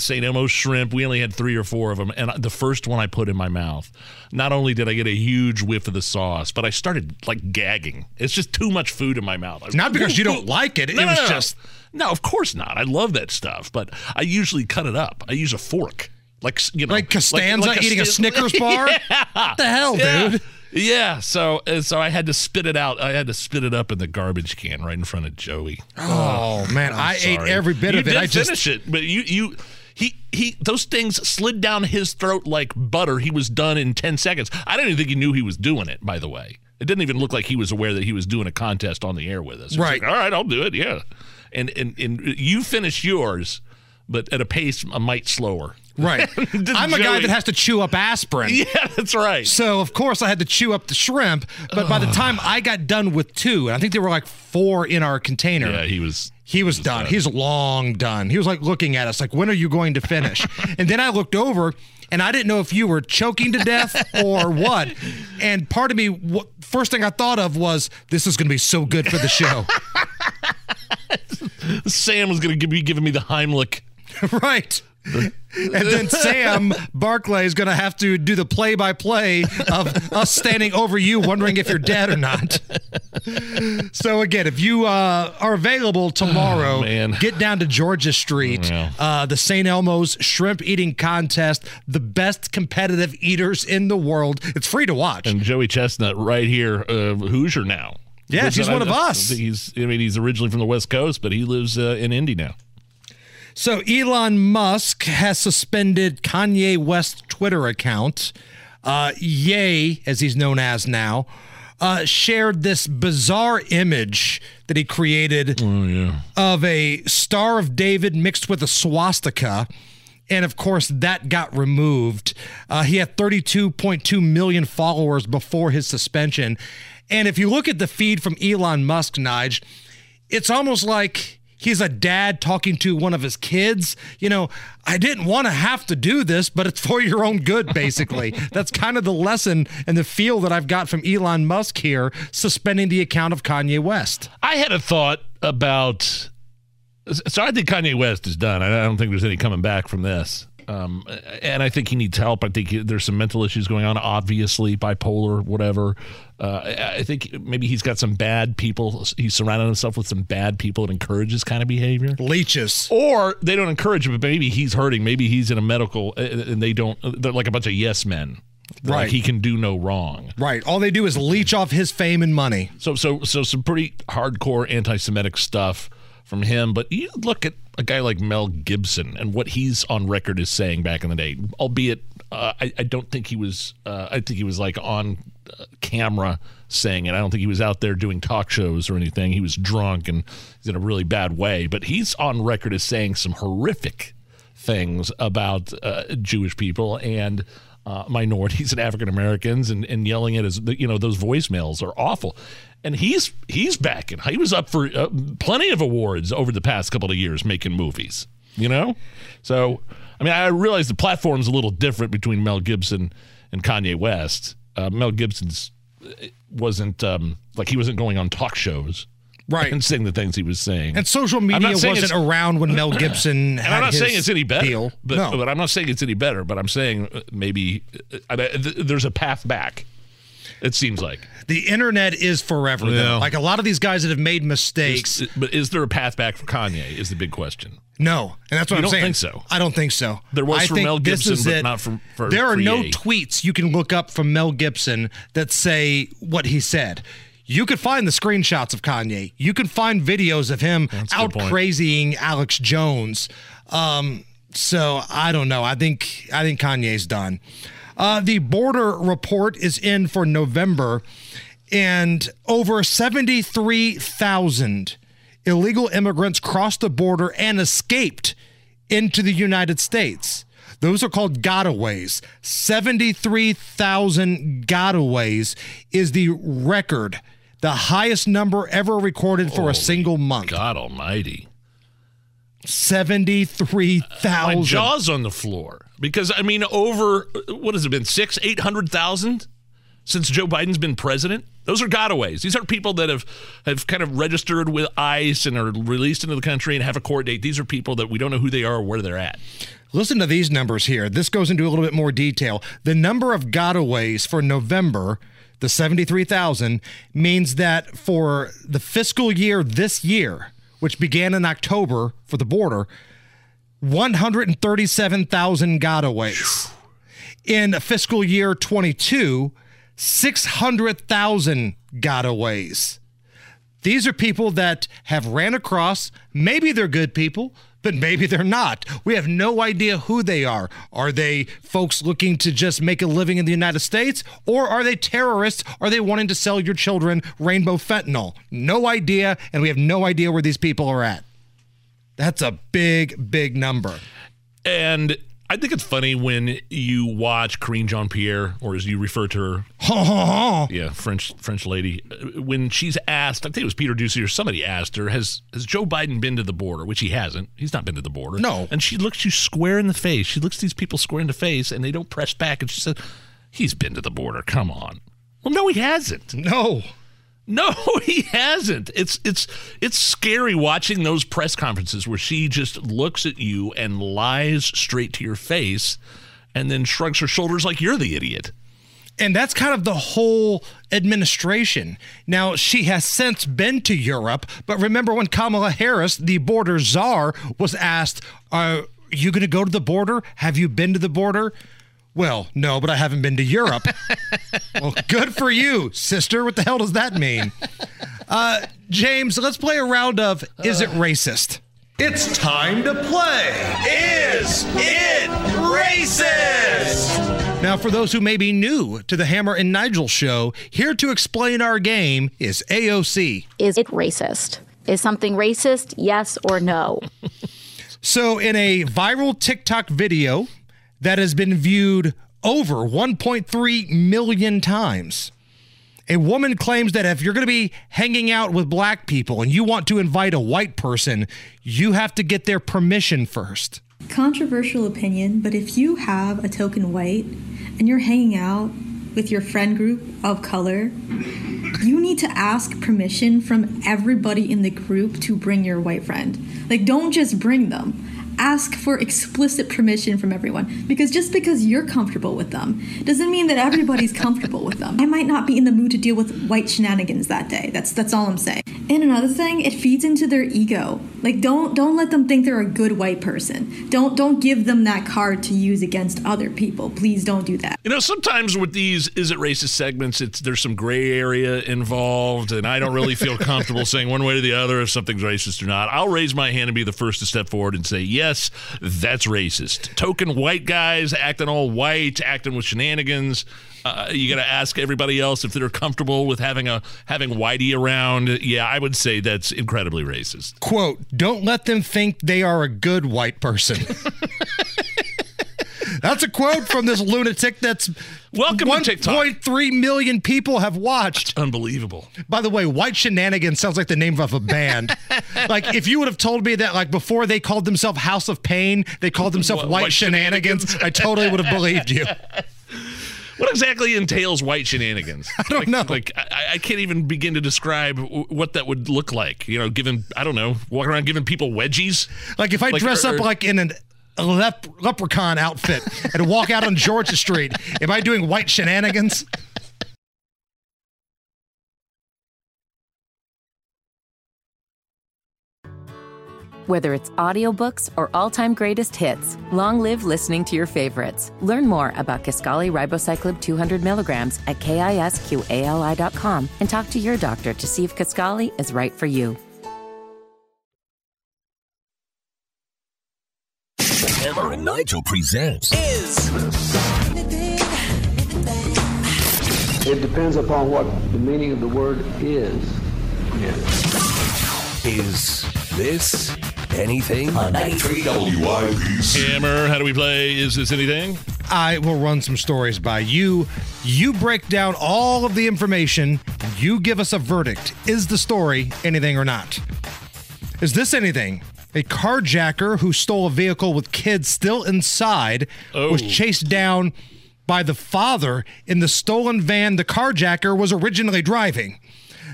St. Elmo's shrimp. We only had 3 or 4 of them, and the first one I put in my mouth, not only did I get a huge whiff of the sauce, but I started, like, gagging. It's just too much food in my mouth. Not because you don't like it. No, it was just... No, of course not. I love that stuff, but I usually cut it up. I use a fork. Like, you know, like Costanza like eating a Snickers bar? Yeah. What the hell, dude? Yeah, so I had to spit it out. I had to spit it up in the garbage can right in front of Joey. Oh man, I ate every bit of it. I just finished it, but he those things slid down his throat like butter. He was done in 10 seconds. I don't even think he knew he was doing it, by the way. It didn't even look like he was aware that he was doing a contest on the air with us. Right. Like, all right, I'll do it, yeah. And you finish yours, but at a pace a mite slower. Right. I'm a guy that has to chew up aspirin. Yeah, that's right. So, of course, I had to chew up the shrimp. But by the time I got done with 2, and I think there were like 4 in our container. Yeah, he was done. He's long done. He was like looking at us like, when are you going to finish? And then I looked over, and I didn't know if you were choking to death or what. And part of me, first thing I thought of was, this is going to be so good for the show. Sam was going to be giving me the Heimlich. Right. And then Sam Barclay is going to have to do the play-by-play of us standing over you wondering if you're dead or not. So, again, if you are available tomorrow, get down to Georgia Street, the St. Elmo's Shrimp Eating Contest, the best competitive eaters in the world. It's free to watch. And Joey Chestnut right here, Hoosier now. Yeah, he's one of us. He's originally from the West Coast, but he lives in Indy now. So Elon Musk has suspended Kanye West's Twitter account. Ye, as he's known as now, shared this bizarre image that he created of a Star of David mixed with a swastika. And, of course, that got removed. He had 32.2 million followers before his suspension. And if you look at the feed from Elon Musk, Nige, it's almost like he's a dad talking to one of his kids. You know, I didn't want to have to do this, but it's for your own good, basically. That's kind of the lesson and the feel that I've got from Elon Musk here, suspending the account of Kanye West. I had a thought about... So I think Kanye West is done. I don't think there's any coming back from this. And I think he needs help. I think there's some mental issues going on, obviously, bipolar, whatever. I think maybe he's got some bad people. He's surrounded himself with some bad people that encourage this kind of behavior. Leeches. Or they don't encourage him, but maybe he's hurting. Maybe he's in a medical, and they're like a bunch of yes men. Right. Like he can do no wrong. Right. All they do is leech off his fame and money. So some pretty hardcore anti-Semitic stuff from him, but you look at a guy like Mel Gibson and what he's on record as saying back in the day, albeit I don't think he was, I think he was like on camera saying it. I don't think he was out there doing talk shows or anything. He was drunk and he's in a really bad way, but he's on record as saying some horrific things about Jewish people and minorities and African Americans and yelling at his, you know, those voicemails are awful. And he's back. He was up for plenty of awards over the past couple of years making movies, you know? So, I mean, I realize the platform's a little different between Mel Gibson and Kanye West. Mel Gibson's wasn't, like he wasn't going on talk shows. Right. And saying the things he was saying. And social media wasn't around when Mel Gibson had his deal. And I'm not saying it's any better. But I'm not saying it's any better, but I'm saying maybe there's a path back. It seems like. The internet is forever, though. Like a lot of these guys that have made mistakes. But is there a path back for Kanye is the big question. No, and that's what I'm saying. You don't think so? I don't think so. There was from Mel Gibson, but not from for There are no tweets you can look up from Mel Gibson that say what he said. You could find the screenshots of Kanye. You could find videos of him out-crazying Alex Jones. So I don't know. I think Kanye's done. The border report is in for November, and over 73,000 illegal immigrants crossed the border and escaped into the United States. Those are called gotaways. 73,000 gotaways is the record, the highest number ever recorded for a single month. God almighty. 73,000. My jaw's on the floor. Because, I mean, over, what has it been, 800,000 since Joe Biden's been president? Those are gotaways. These are people that have kind of registered with ICE and are released into the country and have a court date. These are people that we don't know who they are or where they're at. Listen to these numbers here. This goes into a little bit more detail. The number of gotaways for November, the 73,000, means that for the fiscal year this year, which began in October for the border, 137,000 gotaways. In fiscal year 22, 600,000 gotaways. These are people that have ran across. Maybe they're good people, but maybe they're not. We have no idea who they are. Are they folks looking to just make a living in the United States? Or are they terrorists? Are they wanting to sell your children rainbow fentanyl? No idea, and we have no idea where these people are at. That's a big, big number. And I think it's funny when you watch Karine Jean-Pierre, or as you refer to her, yeah, French lady, when she's asked, I think it was Peter Ducey or somebody asked her, has Joe Biden been to the border? Which he hasn't. He's not been to the border. No. And she looks you square in the face. She looks these people square in the face, and they don't press back. And she said, he's been to the border. Come on. Well, no, he hasn't. No, he hasn't. It's scary watching those press conferences where she just looks at you and lies straight to your face and then shrugs her shoulders like you're the idiot. And that's kind of the whole administration. Now, she has since been to Europe, but remember when Kamala Harris, the border czar, was asked, are you going to go to the border? Have you been to the border? Well, no, but I haven't been to Europe. Well, good for you, sister. What the hell does that mean? James, let's play a round of Is It Racist? It's time to play Is It Racist? Now, for those who may be new to the Hammer and Nigel show, here to explain our game is AOC. Is it racist? Is something racist? Yes or no? So in a viral TikTok video that has been viewed over 1.3 million times, a woman claims that if you're going to be hanging out with black people and you want to invite a white person, you have to get their permission first. Controversial opinion, but if you have a token white and you're hanging out with your friend group of color, you need to ask permission from everybody in the group to bring your white friend. Like, don't just bring them. Ask for explicit permission from everyone, because just because you're comfortable with them doesn't mean that everybody's comfortable with them. I might not be in the mood to deal with white shenanigans that day. That's all I'm saying. And another thing, it feeds into their ego. Like, don't let them think they're a good white person. Don't give them that card to use against other people. Please don't do that. You know, sometimes with these Is It Racist segments, there's some gray area involved, and I don't really feel comfortable saying one way or the other if something's racist or not. I'll raise my hand and be the first to step forward and say, yes, that's racist. Token white guys acting all white, acting with shenanigans. You got to ask everybody else if they're comfortable with having whitey around. Yeah, I would say that's incredibly racist. Quote, don't let them think they are a good white person. That's a quote from this lunatic that's welcome to TikTok. 1.3 million people have watched. That's unbelievable. By the way, White Shenanigans sounds like the name of a band. Like, if you would have told me that, like, before they called themselves House of Pain, they called themselves White Shenanigans, I totally would have believed you. What exactly entails white shenanigans? I don't know. Like, I can't even begin to describe what that would look like. You know, walking around giving people wedgies. Like, if I dress up like in an leprechaun outfit and walk out on Georgia Street. Am I doing white shenanigans? Whether it's audiobooks or all-time greatest hits, long live listening to your favorites. Learn more about Kisqali Ribociclib 200 milligrams at KISQALI.com and talk to your doctor to see if Kisqali is right for you. Emma and Nigel presents It depends upon what the meaning of the word is. Yeah. Is this anything? On 93 WIBC. Hammer, how do we play Is This Anything? I will run some stories by you. You break down all of the information. You give us a verdict. Is the story anything or not? Is this anything? A carjacker who stole a vehicle with kids still inside was chased down by the father in the stolen van the carjacker was originally driving.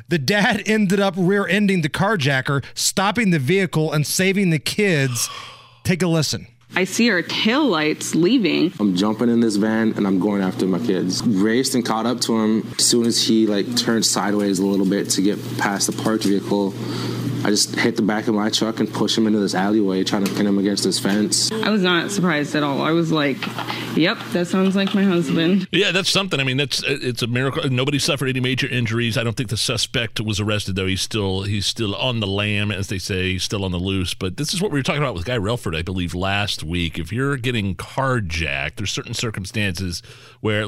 The dad ended up rear-ending the carjacker, stopping the vehicle and saving the kids. Take a listen. I see our taillights leaving. I'm jumping in this van and I'm going after my kids. Raced and caught up to him. As soon as he turned sideways a little bit to get past the parked vehicle, I just hit the back of my truck and pushed him into this alleyway, trying to pin him against this fence. I was not surprised at all. I was like, yep, that sounds like my husband. Yeah, that's something. I mean, it's a miracle. Nobody suffered any major injuries. I don't think the suspect was arrested, though. He's still on the lam, as they say. He's still on the loose. But this is what we were talking about with Guy Relford, I believe, last week. If you're getting carjacked, there's certain circumstances where,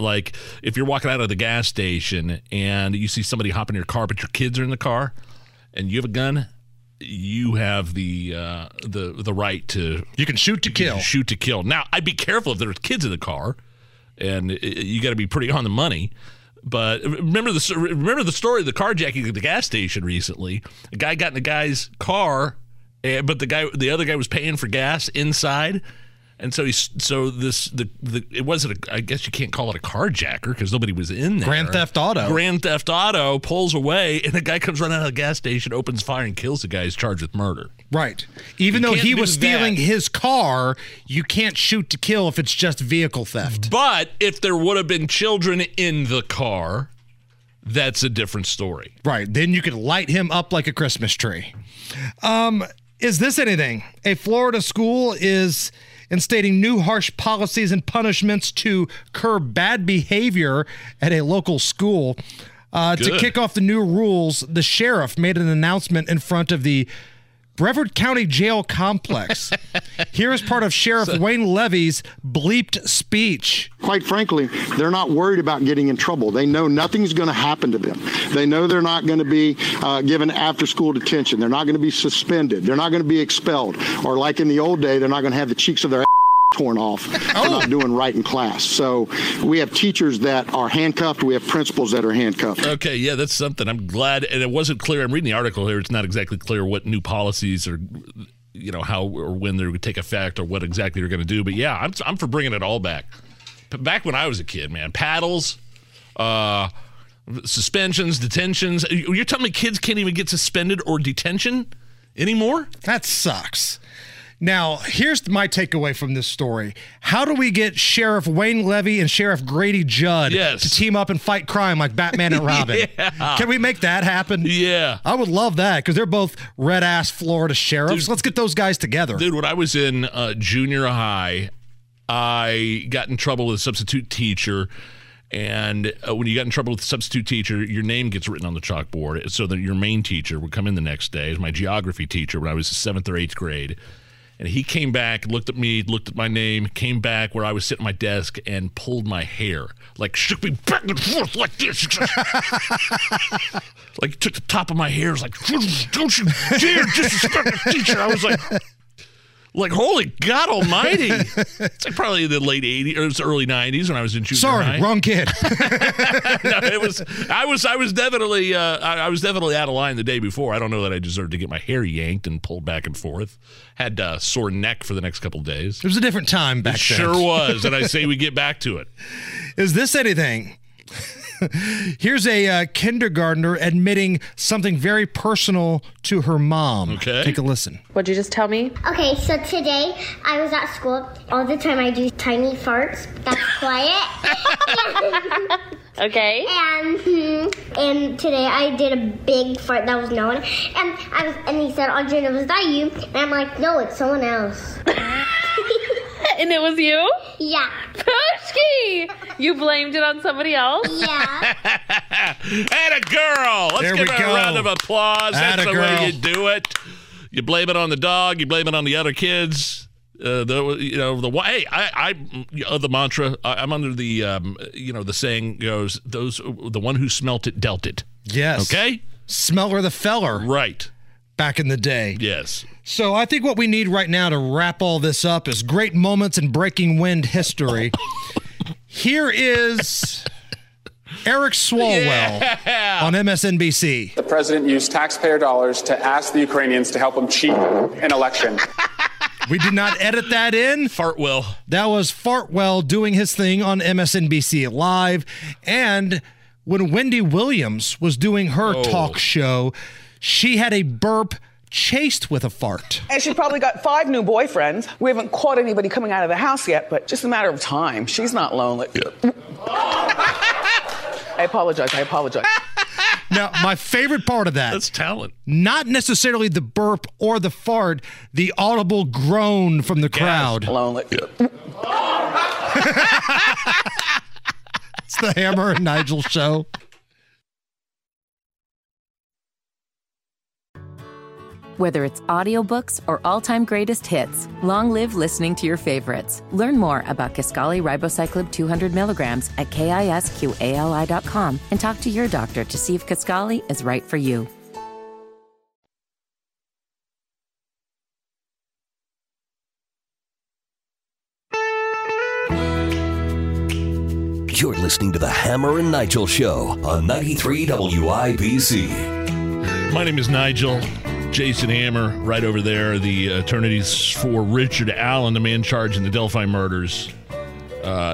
if you're walking out of the gas station and you see somebody hop in your car, but your kids are in the car and you have a gun, you have the right to... You can shoot to kill. Shoot to kill. Now, I'd be careful if there were kids in the car, and you got to be pretty on the money. But remember the story of the carjacking at the gas station recently. A guy got in the guy's car, but the other guy was paying for gas inside. And so it wasn't I guess you can't call it a carjacker because nobody was in there. Grand Theft Auto pulls away and the guy comes running out of the gas station, opens fire and kills the guy who's charged with murder. Right. Even though he was stealing his car, you can't shoot to kill if it's just vehicle theft. But if there would have been children in the car, that's a different story. Right. Then you could light him up like a Christmas tree. Is this anything? A Florida school is instating new harsh policies and punishments to curb bad behavior at a local school. To kick off the new rules, the sheriff made an announcement in front of the Brevard County Jail complex. Here is part of Sheriff Wayne Levy's bleeped speech. Quite frankly, they're not worried about getting in trouble. They know nothing's going to happen to them. They know they're not going to be given after-school detention. They're not going to be suspended. They're not going to be expelled. Or like in the old day, they're not going to have the cheeks of their torn off for not doing right in class. So we have teachers that are handcuffed. We have principals that are handcuffed. Okay, yeah, that's something. I'm glad. And it wasn't clear. I'm reading the article here. It's not exactly clear what new policies are, how or when they're going to take effect or what exactly they're going to do. But, yeah, I'm for bringing it all back. Back when I was a kid, man, paddles, suspensions, detentions. You're telling me kids can't even get suspended or detention anymore? That sucks. Now, here's my takeaway from this story. How do we get Sheriff Wayne Levy and Sheriff Grady Judd to team up and fight crime like Batman and Robin? Yeah. Can we make that happen? Yeah. I would love that because they're both red-ass Florida sheriffs. Dude, let's get those guys together. Dude, when I was in junior high, I got in trouble with a substitute teacher. And when you got in trouble with the substitute teacher, your name gets written on the chalkboard so that your main teacher would come in the next day. It was my geography teacher when I was 7th or 8th grade. And he came back, looked at me, looked at my name, came back where I was sitting at my desk and pulled my hair. Shook me back and forth like this. Took the top of my hair. Was like, don't you dare disrespect the teacher. I was like, holy God almighty. It's probably the late 80s or it was early 90s when I was in junior high. Sorry, wrong kid. No, I was definitely out of line the day before. I don't know that I deserved to get my hair yanked and pulled back and forth. Had a sore neck for the next couple of days. It was a different time back then. Sure was, and I say we get back to it. Is this anything? Here's a kindergartner admitting something very personal to her mom. Okay. Take a listen. What'd you just tell me? Okay, so today I was at school. All the time I do tiny farts. That's quiet. Okay. And today I did a big fart that was no one. And he said, Audrina, was that you? And I'm like, no, it's someone else. And it was you? Yeah. Poshki! You blamed it on somebody else? Yeah. Atta girl! Let's give her a round of applause. That's the way you do it. You blame it on the dog. You blame it on the other kids. The mantra. I'm under the the saying goes, the one who smelt it dealt it. Yes. Okay. Smeller the feller. Right. Back in the day. Yes. So I think what we need right now to wrap all this up is great moments in breaking wind history. Here is Eric Swalwell on MSNBC. The president used taxpayer dollars to ask the Ukrainians to help him cheat an election. We did not edit that in. Fartwell. That was Fartwell doing his thing on MSNBC Live. And when Wendy Williams was doing her talk show, she had a burp chased with a fart. And she's probably got 5 new boyfriends. We haven't caught anybody coming out of the house yet, but just a matter of time. She's not lonely. Yeah. I apologize. Now, my favorite part of that. That's talent. Not necessarily the burp or the fart, the audible groan from the crowd. Lonely. Yeah. It's the Hammer and Nigel show. Whether it's audiobooks or all-time greatest hits, long live listening to your favorites. Learn more about Kisqali Ribocyclib 200 milligrams at KISQALI.com and talk to your doctor to see if Kisqali is right for you. You're listening to The Hammer and Nigel Show on 93 WIBC. My name is Nigel. Jason Hammer, right over there, the attorneys for Richard Allen, the man charged in the Delphi murders.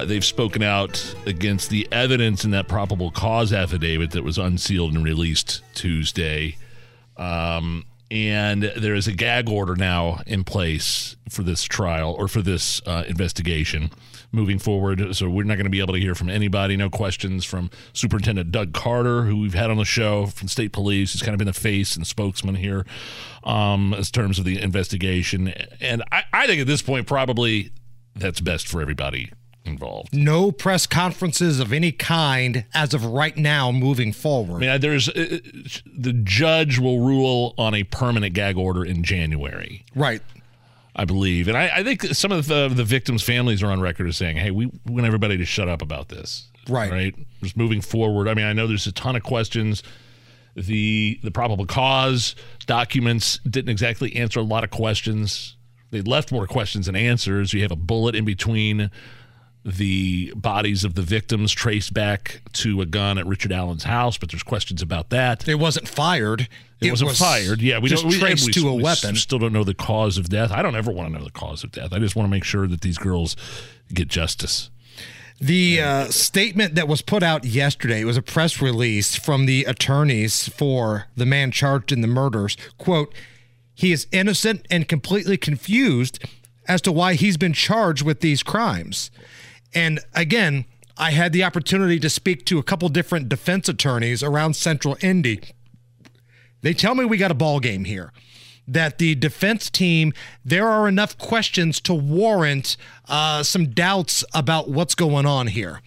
They've spoken out against the evidence in that probable cause affidavit that was unsealed and released Tuesday. And there is a gag order now in place for this trial or for this investigation moving forward. So we're not going to be able to hear from anybody. No questions from Superintendent Doug Carter, who we've had on the show from state police, who's kind of been the face and spokesman here in terms of the investigation. And I think at this point, probably that's best for everybody involved. No press conferences of any kind as of right now moving forward. I mean, the judge will rule on a permanent gag order in January. Right. I believe. And I think some of the victims' families are on record as saying, hey, we want everybody to shut up about this. Right. Right. Just moving forward. I mean, I know there's a ton of questions. The probable cause documents didn't exactly answer a lot of questions. They left more questions than answers. You have a bullet in between the bodies of the victims traced back to a gun at Richard Allen's house, but there's questions about that. It wasn't fired. It wasn't fired. Yeah, we just don't traced to a weapon. We still don't know the cause of death. I don't ever want to know the cause of death. I just want to make sure that these girls get justice. The statement that was put out yesterday, it was a press release from the attorneys for the man charged in the murders. Quote, "He is innocent and completely confused as to why he's been charged with these crimes." And again, I had the opportunity to speak to a couple different defense attorneys around Central Indy. They tell me we got a ball game here, that the defense team, there are enough questions to warrant some doubts about what's going on here.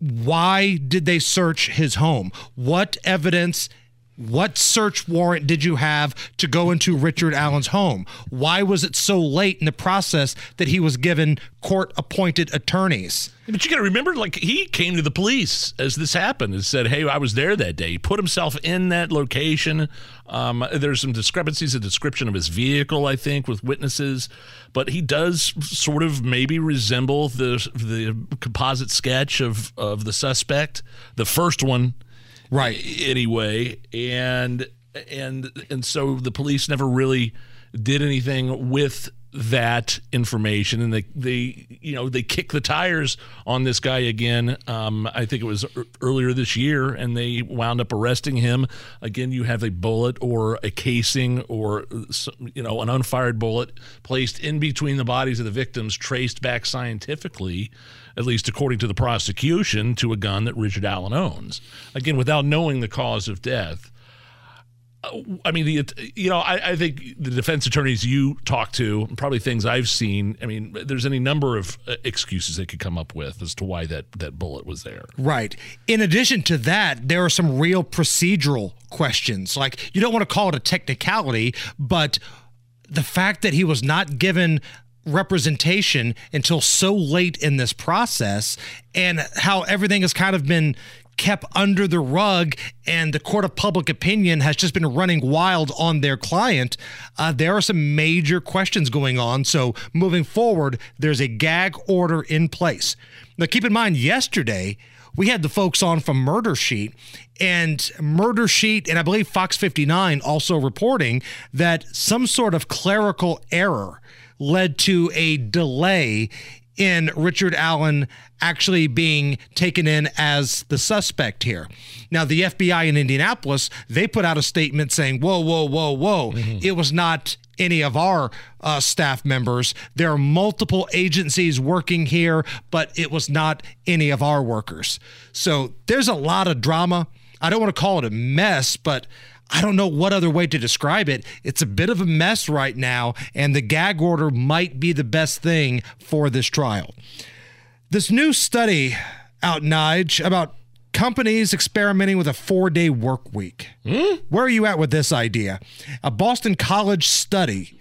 Why did they search his home? What evidence, what search warrant did you have to go into Richard Allen's home? Why was it so late in the process that he was given court-appointed attorneys? But you got to remember, like, he came to the police as this happened and said, hey, I was there that day. He put himself in that location. There's some discrepancies, a description of his vehicle, I think, with witnesses. But he does sort of maybe resemble the composite sketch of the suspect, the first one. Right. Anyway, and so the police never really did anything with that information, and they kick the tires on this guy again. I think it was earlier this year, and they wound up arresting him. Again, you have a bullet or a casing or an unfired bullet placed in between the bodies of the victims, traced back scientifically. at least according to the prosecution, to a gun that Richard Allen owns. Again, without knowing the cause of death. I mean, I think the defense attorneys you talk to, probably things I've seen, I mean, there's any number of excuses they could come up with as to why that bullet was there. Right. In addition to that, there are some real procedural questions. Like, you don't want to call it a technicality, but the fact that he was not given representation until so late in this process, and how everything has kind of been kept under the rug, and the court of public opinion has just been running wild on their client. There are some major questions going on. So moving forward, there's a gag order in place. Now, keep in mind, yesterday we had the folks on from Murder Sheet, and I believe Fox 59 also reporting that some sort of clerical error led to a delay in Richard Allen actually being taken in as the suspect here. Now, the FBI in Indianapolis, they put out a statement saying, whoa. Mm-hmm. It was not any of our staff members. There are multiple agencies working here, but it was not any of our workers. So there's a lot of drama. I don't want to call it a mess, but I don't know what other way to describe it. It's a bit of a mess right now, and the gag order might be the best thing for this trial. This new study out, Nige, about companies experimenting with a 4-day work week. Where are you at with this idea? A Boston College study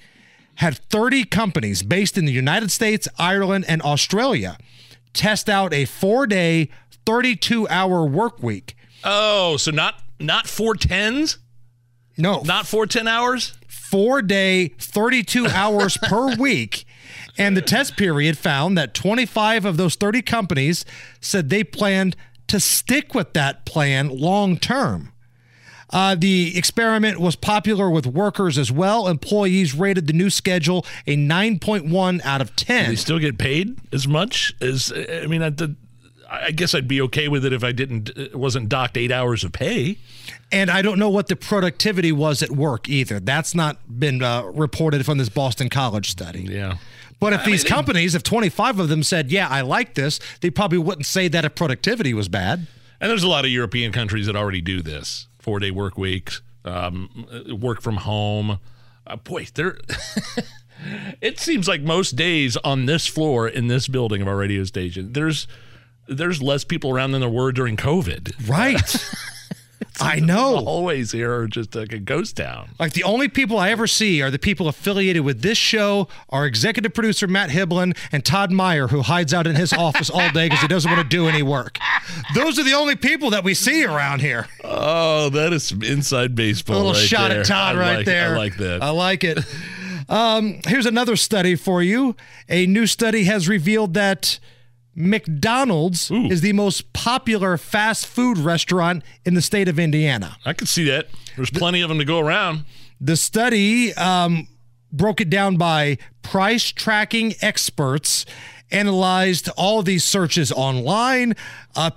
had 30 companies based in the United States, Ireland, and Australia test out a 4-day, 32-hour work week. Oh, so not 4 tens? No. Not 4 10-hours? 4-day, 32 hours per week. And the test period found that 25 of those 30 companies said they planned to stick with that plan long term. The experiment was popular with workers as well. Employees rated the new schedule a 9.1 out of 10. Do they still get paid as much as, I mean, I guess I'd be okay with it if it wasn't docked 8 hours of pay. And I don't know what the productivity was at work either. That's not been reported from this Boston College study. Yeah. But if these companies, if 25 of them said, yeah, I like this, they probably wouldn't say that if productivity was bad. And there's a lot of European countries that already do this. 4-day work weeks, work from home. Boy, they're... It seems like most days on this floor in this building of our radio station, there's less people around than there were during COVID. Right. I know. Always here are just like a ghost town. Like the only people I ever see are the people affiliated with this show, our executive producer, Matt Hiblin, and Todd Meyer, who hides out in his office all day because he doesn't want to do any work. Those are the only people that we see around here. Oh, that is some inside baseball. A little right shot there. At Todd I like that. I like it. Here's another study for you. A new study has revealed that McDonald's is the most popular fast food restaurant in the state of Indiana. I could see that. There's plenty of them to go around. The study broke it down by price tracking experts, analyzed all these searches online,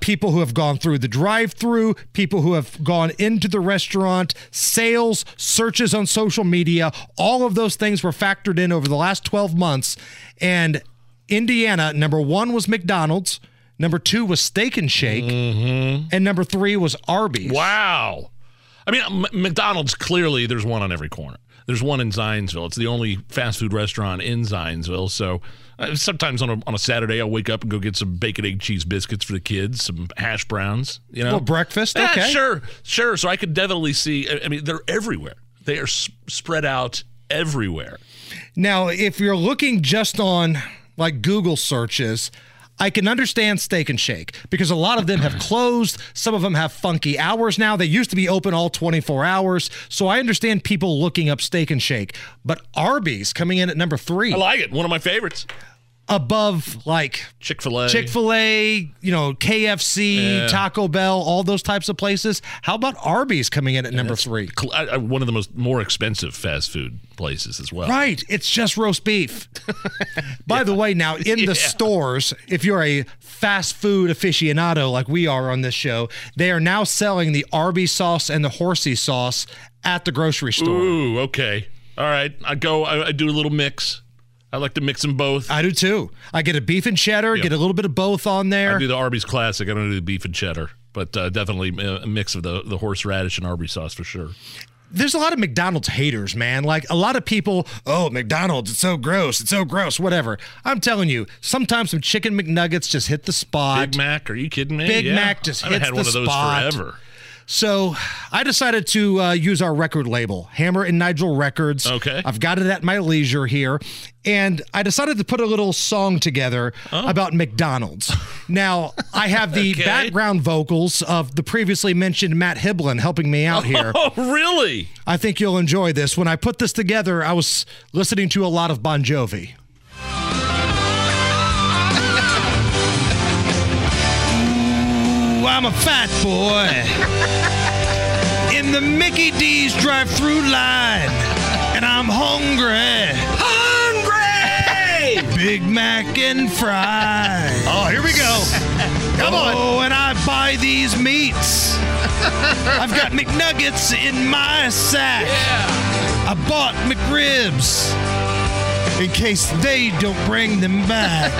people who have gone through the drive-thru, people who have gone into the restaurant, sales, searches on social media. All of those things were factored in over the last 12 months, and Indiana, number one was McDonald's, number two was Steak and Shake, and number three was Arby's. Wow. I mean, McDonald's, clearly, there's one on every corner. There's one in Zionsville. It's the only fast food restaurant in Zionsville. So sometimes on a Saturday, I'll wake up and go get some bacon, egg, cheese biscuits for the kids, some hash browns, you know. Well, breakfast, okay. Yeah, sure. So I could definitely see, I mean, they're everywhere. They are spread out everywhere. Now, if you're looking just on like Google searches, I can understand Steak and Shake because a lot of them have closed. Some of them have funky hours now. They used to be open all 24 hours. So I understand people looking up Steak and Shake. But Arby's coming in at number three. I like it. One of my favorites. Above like Chick-fil-A, you know, KFC, Taco Bell, all those types of places. How about Arby's coming in at number three? One of the more expensive fast food places as well. Right. It's just roast beef. By the way, now in the stores, if you're a fast food aficionado like we are on this show, they are now selling the Arby's sauce and the horsey sauce at the grocery store. Ooh, okay. All right. I do a little mix. I like to mix them both. I do too. I get a beef and cheddar, yep. Get a little bit of both on there. I do the Arby's classic. I don't do the beef and cheddar, but definitely a mix of the horseradish and Arby's sauce for sure. There's a lot of McDonald's haters, man. Like, a lot of people, oh, McDonald's, it's so gross, whatever. I'm telling you, sometimes some chicken McNuggets just hit the spot. Big Mac, are you kidding me? Big Mac just hits the spot. I haven't had one of those forever. So I decided to use our record label, Hammer and Nigel Records. Okay. I've got it at my leisure here. And I decided to put a little song together about McDonald's. Now, I have the background vocals of the previously mentioned Matt Hiblin helping me out here. Oh, really? I think you'll enjoy this. When I put this together, I was listening to a lot of Bon Jovi. I'm a fat boy in the Mickey D's drive-thru line, and I'm hungry. Hungry! Big Mac and fries. Oh, here we go. Come on. Oh, and I buy these meats. I've got McNuggets in my sack. Yeah. I bought McRibs in case they don't bring them back.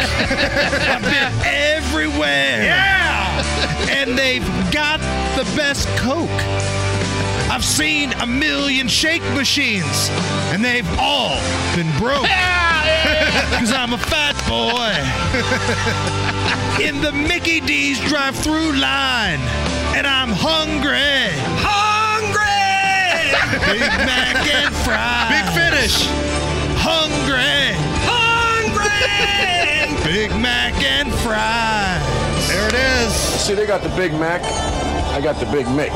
I've been everywhere. Yeah! And they've got the best Coke. I've seen a million shake machines, and they've all been broke. Because I'm a fat boy in the Mickey D's drive-thru line, and I'm hungry. Hungry! Big Mac and fries. Big finish. Hungry! Hungry! Big Mac and fries. There it is. See, they got the Big Mac. I got the Big Mick.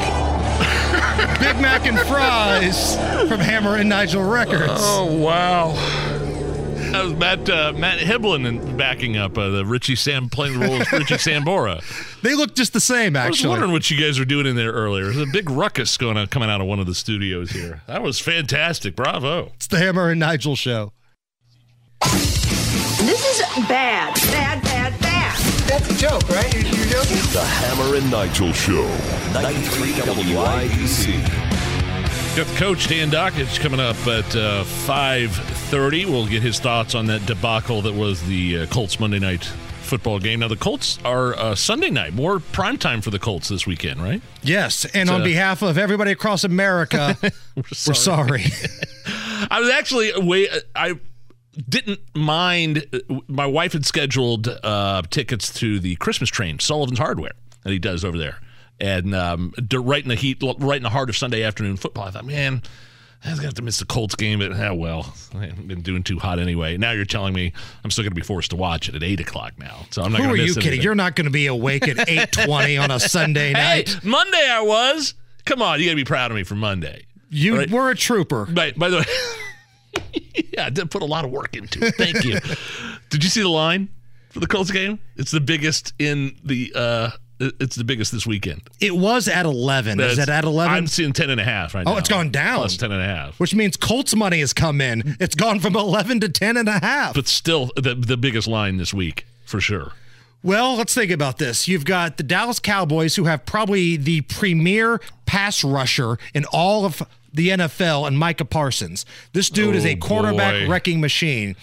Big Mac and fries from Hammer and Nigel Records. Oh, wow. That was Matt Hiblin backing up the Richie Sam playing the role of Richie Sambora. They look just the same, actually. I was wondering what you guys were doing in there earlier. There's a big ruckus going on coming out of one of the studios here. That was fantastic. Bravo. It's the Hammer and Nigel show. This is bad. Bad, bad, bad. That's a joke, right? You're joking? The Hammer and Nigel show. 93 WIBC. Got the coach, Dan Dockage, coming up at 5:30. We'll get his thoughts on that debacle that was the Colts Monday night football game. Now, the Colts are Sunday night. More prime time for the Colts this weekend, right? Yes, and on behalf of everybody across America, we're sorry. I was actually I didn't mind. My wife had scheduled tickets to the Christmas train, Sullivan's Hardware, that he does over there. And right in the heart of Sunday afternoon football, I thought, man, I was going to have to miss the Colts game. But, well, I haven't been doing too hot anyway. Now you're telling me I'm still going to be forced to watch it at 8 o'clock now. So I'm not going to miss anything. Who are you kidding? You're not going to be awake at 8:20 on a Sunday night. Hey, Monday I was. Come on, you got to be proud of me for Monday. You were a trooper. By the way, yeah, I did put a lot of work into it. Thank you. Did you see the line for the Colts game? It's the biggest in the It's the biggest this weekend. It was at 11. Is it at 11? I'm seeing 10.5 right now. Oh, it's gone down. Plus 10.5. Which means Colts money has come in. It's gone from 11 to 10.5. But still the biggest line this week, for sure. Well, let's think about this. You've got the Dallas Cowboys, who have probably the premier pass rusher in all of the NFL, and Micah Parsons. This dude is a quarterback wrecking machine.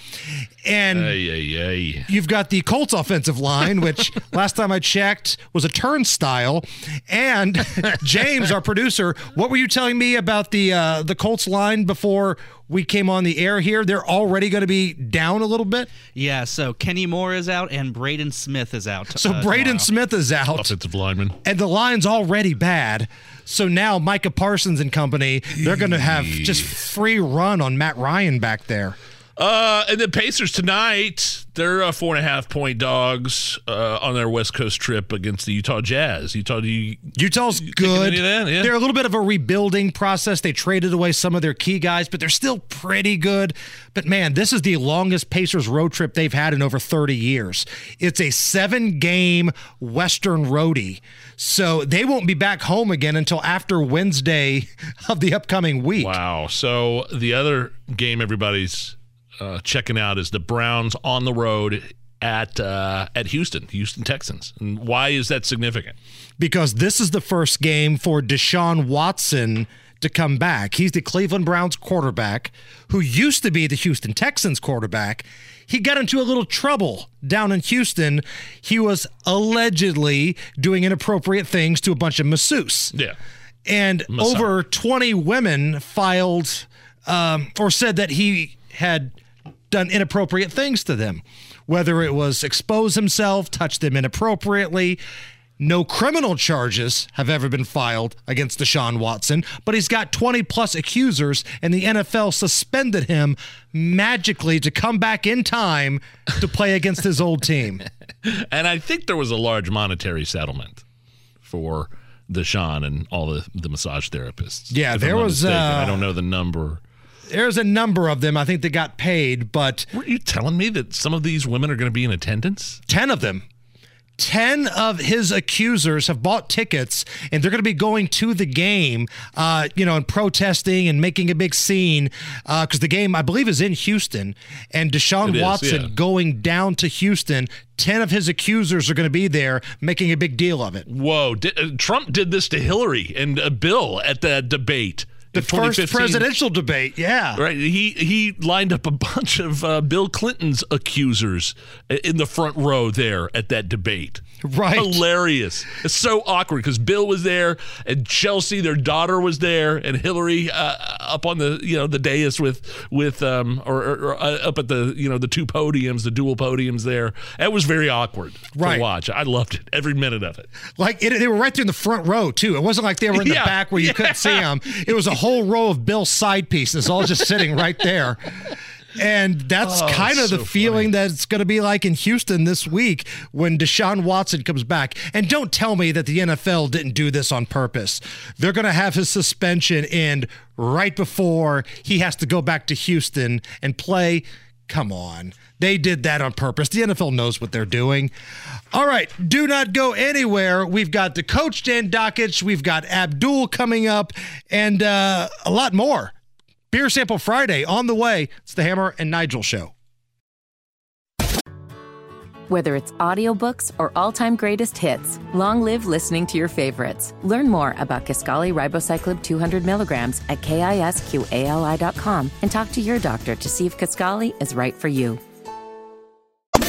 And you've got the Colts offensive line, which last time I checked was a turnstile. And James, our producer, what were you telling me about the Colts line before we came on the air here? They're already going to be down a little bit? Yeah, so Kenny Moore is out and Braden Smith is out. So Braden Smith is out. Offensive lineman. And the line's already bad. So now Micah Parsons and company, they're going to have just free run on Matt Ryan back there. And the Pacers tonight, they're 4.5-point dogs on their West Coast trip against the Utah Jazz. Utah's good. Yeah. They're a little bit of a rebuilding process. They traded away some of their key guys, but they're still pretty good. But, man, this is the longest Pacers road trip they've had in over 30 years. It's a 7-game Western roadie. So they won't be back home again until after Wednesday of the upcoming week. Wow. So the other game everybody's checking out is the Browns on the road at Houston Texans. And why is that significant? Because this is the first game for Deshaun Watson to come back. He's the Cleveland Browns quarterback who used to be the Houston Texans quarterback. He got into a little trouble down in Houston. He was allegedly doing inappropriate things to a bunch of masseuses. Yeah. And over 20 women filed or said that he had done inappropriate things to them, whether it was expose himself, touch them inappropriately. No criminal charges have ever been filed against Deshaun Watson, but he's got 20-plus accusers, and the NFL suspended him magically to come back in time to play against his old team. And I think there was a large monetary settlement for Deshaun and all the massage therapists. Yeah, there was... I don't know the number... There's a number of them. I think they got paid, but... Were you telling me that some of these women are going to be in attendance? 10 of them. 10 of his accusers have bought tickets, and they're going to be going to the game, and protesting and making a big scene, because the game, I believe, is in Houston. And Deshaun Watson going down to Houston, 10 of his accusers are going to be there making a big deal of it. Whoa. Trump did this to Hillary and Bill at the debate. The first presidential debate, yeah. Right. He lined up a bunch of Bill Clinton's accusers in the front row there at that debate. Right. Hilarious. It's so awkward because Bill was there and Chelsea, their daughter, was there, and Hillary up on the the dais up at the the two podiums, the dual podiums there. That was very awkward to watch. I loved it, every minute of it. Like they were right there in the front row too. It wasn't like they were in the back where you couldn't see them. It was a whole row of Bill's side pieces all just sitting right there. And that's kind of the feeling that it's going to be like in Houston this week when Deshaun Watson comes back. And don't tell me that the NFL didn't do this on purpose. They're going to have his suspension end right before he has to go back to Houston and play. Come on. They did that on purpose. The NFL knows what they're doing. All right, do not go anywhere. We've got the coach, Dan Dockich. We've got Abdul coming up and a lot more. Beer Sample Friday on the way. It's the Hammer and Nigel Show. Whether it's audiobooks or all-time greatest hits, long live listening to your favorites. Learn more about Kisqali Ribocyclib 200 milligrams at KISQALI.com and talk to your doctor to see if Kisqali is right for you.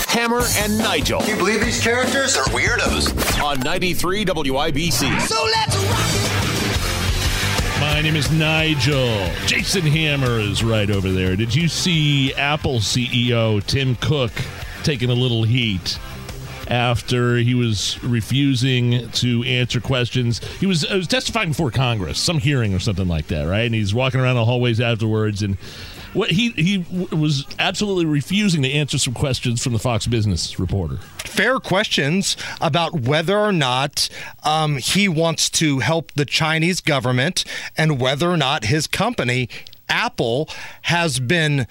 Hammer and Nigel. Can you believe these characters are weirdos? On 93 WIBC. So let's rock it! My name is Nigel. Jason Hammer is right over there. Did you see Apple CEO Tim Cook taking a little heat after he was refusing to answer questions? He was testifying before Congress, some hearing or something like that, right? And he's walking around the hallways afterwards, and what he was absolutely refusing to answer some questions from the Fox Business reporter. Fair questions about whether or not he wants to help the Chinese government and whether or not his company, Apple, has been...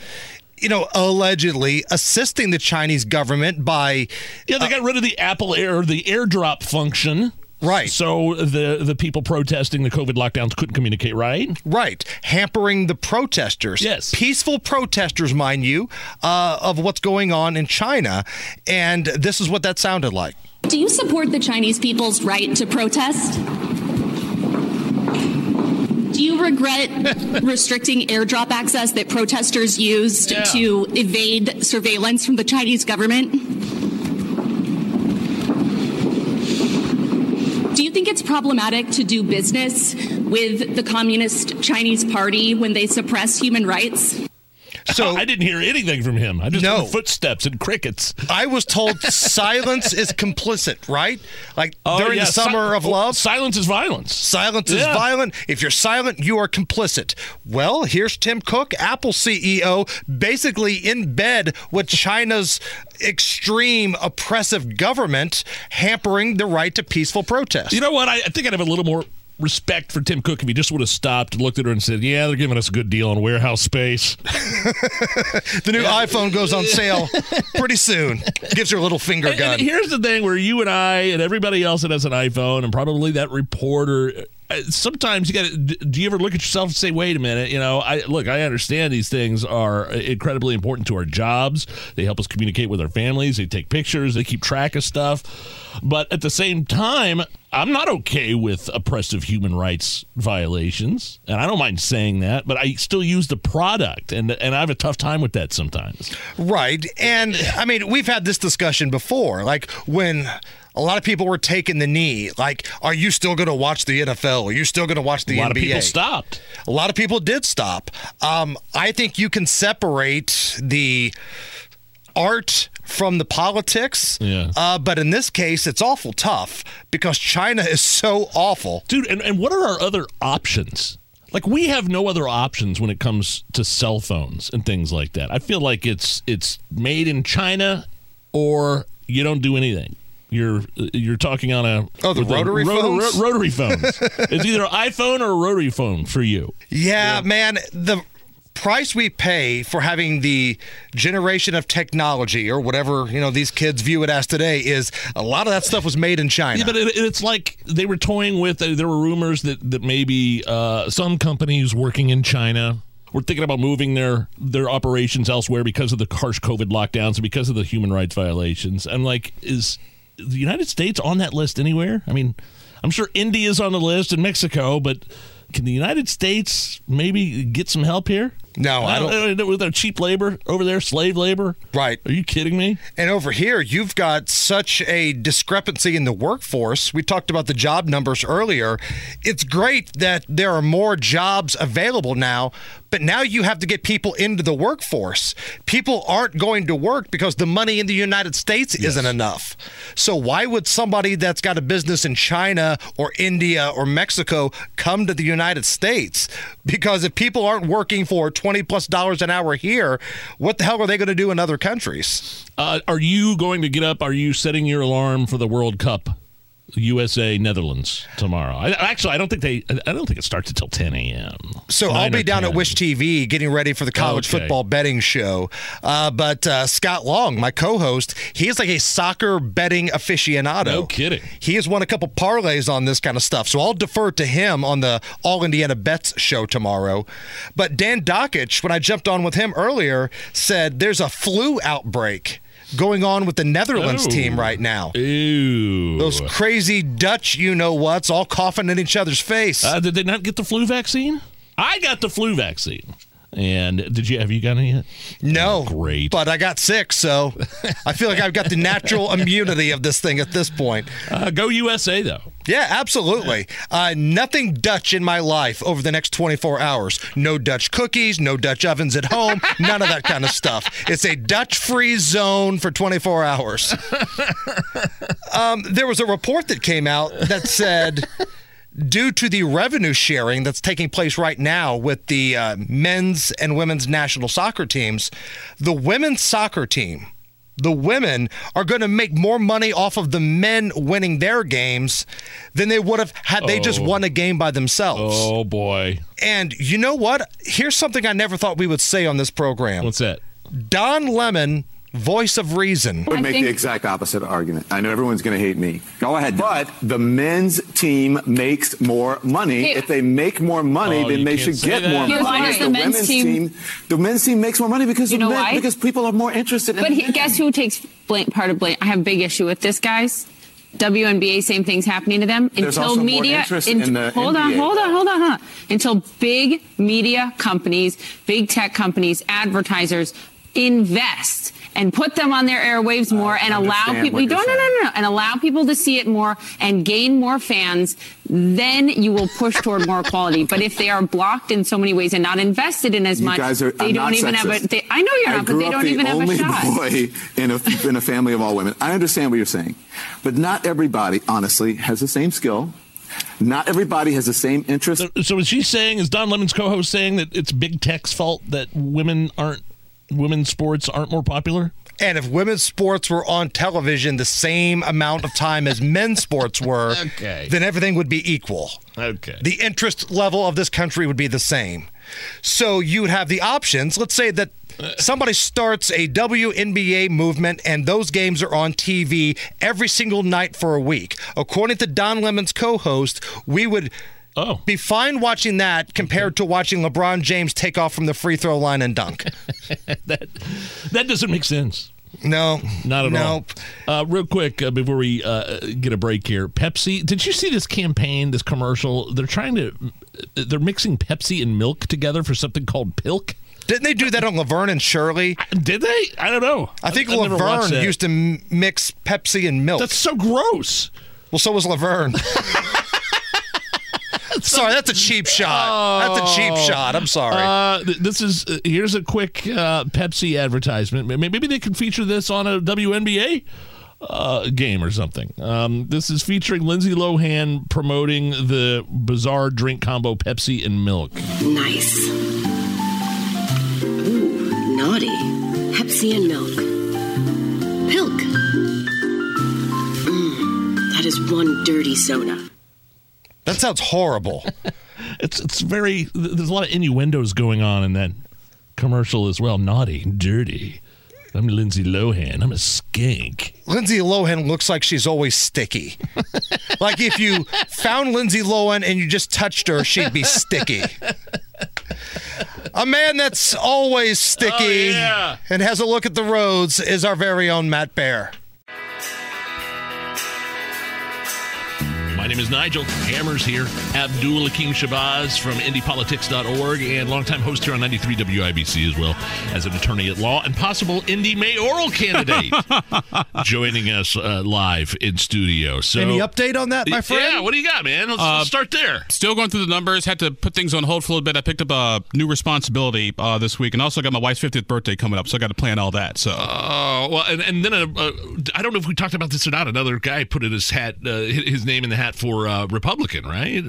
allegedly assisting the Chinese government by... Yeah, they got rid of the Apple Air, the AirDrop function. Right. So the people protesting the COVID lockdowns couldn't communicate, right? Right. Hampering the protesters. Yes. Peaceful protesters, mind you, of what's going on in China. And this is what that sounded like. Do you support the Chinese people's right to protest? Do you regret restricting airdrop access that protesters used to evade surveillance from the Chinese government? Do you think it's problematic to do business with the Communist Chinese Party when they suppress human rights? So I didn't hear anything from him. I just heard footsteps and crickets. I was told silence is complicit, right? Like during the summer of love. Silence is violence. Silence is violent. If you're silent, you are complicit. Well, here's Tim Cook, Apple CEO, basically in bed with China's extreme oppressive government, hampering the right to peaceful protest. You know what? I think I'd have a little more respect for Tim Cook if he just would have stopped, looked at her, and said, they're giving us a good deal on warehouse space. The new iPhone goes on sale pretty soon. Gives her a little finger gun. And here's the thing where you and I and everybody else that has an iPhone, and probably that reporter sometimes you got to, do you ever look at yourself and say, wait a minute, you know, I understand these things are incredibly important to our jobs. They help us communicate with our families. They take pictures. They keep track of stuff. But at the same time, I'm not okay with oppressive human rights violations. And I don't mind saying that, but I still use the product. And I have a tough time with that sometimes. Right. And I mean, we've had this discussion before, like when a lot of people were taking the knee. Like, are you still going to watch the NFL? Are you still going to watch the NBA? A lot of people stopped. A lot of people did stop. I think you can separate the art from the politics. Yeah. But in this case, it's awful tough because China is so awful. Dude, and what are our other options? Like, we have no other options when it comes to cell phones and things like that. I feel like it's made in China or you don't do anything. You're talking on a rotary phones. It's either an iPhone or a rotary phone for you. Yeah, man, the price we pay for having the generation of technology or whatever, you know, these kids view it as today is a lot of that stuff was made in China. Yeah, but it's like they were toying with. There were rumors that maybe some companies working in China were thinking about moving their operations elsewhere because of the harsh COVID lockdowns and because of the human rights violations. And like, is the United States on that list anywhere? I mean, I'm sure India's on the list and Mexico, but can the United States maybe get some help here? No, I don't. With our cheap labor over there, slave labor. Right. Are you kidding me? And over here, you've got such a discrepancy in the workforce. We talked about the job numbers earlier. It's great that there are more jobs available now, but now you have to get people into the workforce. People aren't going to work because the money in the United States isn't enough. So why would somebody that's got a business in China or India or Mexico come to the United States? Because if people aren't working for $20+ an hour here, what the hell are they going to do in other countries? Are you going to get up? Are you setting your alarm for the World Cup, USA Netherlands tomorrow? I don't think it starts until 10 a.m. So I'll be down at Wish TV getting ready for the college football betting show. But Scott Long, my co-host, he is like a soccer betting aficionado. No kidding. He has won a couple parlays on this kind of stuff. So I'll defer to him on the All Indiana Bets show tomorrow. But Dan Dockich, when I jumped on with him earlier, said there's a flu outbreak going on with the Netherlands team right now. Ew. Those crazy Dutch you-know-whats all coughing in each other's face. Did they not get the flu vaccine? I got the flu vaccine. And have you got any yet? No. Oh, great. But I got sick, so I feel like I've got the natural immunity of this thing at this point. Go USA, though. Yeah, absolutely. Nothing Dutch in my life over the next 24 hours. No Dutch cookies, no Dutch ovens at home, none of that kind of stuff. It's a Dutch-free zone for 24 hours. There was a report that came out that said, due to the revenue sharing that's taking place right now with the men's and women's national soccer teams, the women's soccer team, the women are going to make more money off of the men winning their games than they would have had they just won a game by themselves. Oh, boy. And you know what? Here's something I never thought we would say on this program. What's that? Don Lemon, voice of reason. I would make the exact opposite argument. I know everyone's going to hate me. Go ahead. But the men's team makes more money. Hey. If they make more money, then they should get more money. The men's team makes more money because you know why? Because people are more interested in it. But guess who takes part of blame? I have a big issue with this, guys. WNBA, same thing's happening to them. There's also more interest in the NBA. Hold on. Until big media companies, big tech companies, advertisers invest and put them on their airwaves more and allow people and allow people to see it more and gain more fans, then you will push toward more equality. But if they are blocked in so many ways and not invested in as much, they don't even have a I know you're not, but they don't even have a shot. I'm the only boy in a family of all women. I understand what you're saying, but not everybody, honestly, has the same skill. Not everybody has the same interest. So is she saying, is Don Lemon's co-host saying that it's big tech's fault that women's sports aren't more popular? And if women's sports were on television the same amount of time as men's sports were, then everything would be equal. Okay. The interest level of this country would be the same. So you'd have the options. Let's say that somebody starts a WNBA movement and those games are on TV every single night for a week. According to Don Lemon's co-host, we would Oh. Be fine watching that compared to watching LeBron James take off from the free throw line and dunk. That doesn't make sense. No. Not at all. Real quick, before we get a break here, Pepsi, did you see this campaign, this commercial? They're trying to, they're mixing Pepsi and milk together for something called Pilk. Didn't they do that on Laverne and Shirley? Did they? I don't know. I think Laverne used to mix Pepsi and milk. That's so gross. Well, so was Laverne. Sorry, that's a cheap shot. That's a cheap shot. I'm sorry. This is here's a quick Pepsi advertisement. Maybe they could feature this on a WNBA game or something. This is featuring Lindsay Lohan promoting the bizarre drink combo Pepsi and milk. Nice. Naughty. Pepsi and milk. Pilk. That is one dirty soda. That sounds horrible. It's very, there's a lot of innuendos going on in that commercial as well. Naughty, dirty. I'm Lindsay Lohan. I'm a skank. Lindsay Lohan looks like she's always sticky. Like if you found Lindsay Lohan and you just touched her, she'd be sticky. A man that's always sticky and has a look at the roads is our very own Matt Bear. My name is Nigel. Hammers here. Abdul Akeem Shabazz from IndyPolitics.org and longtime host here on 93 WIBC, as well as an attorney at law and possible Indy mayoral candidate, joining us live in studio. So, any update on that, my friend? Yeah, what do you got, man? Let's start there. Still going through the numbers. Had to put things on hold for a little bit. I picked up a new responsibility this week, and also got my wife's 50th birthday coming up, so I got to plan all that. So, well, and then I don't know if we talked about this or not. Another guy put in his hat, his name in the hat. For Republican, right?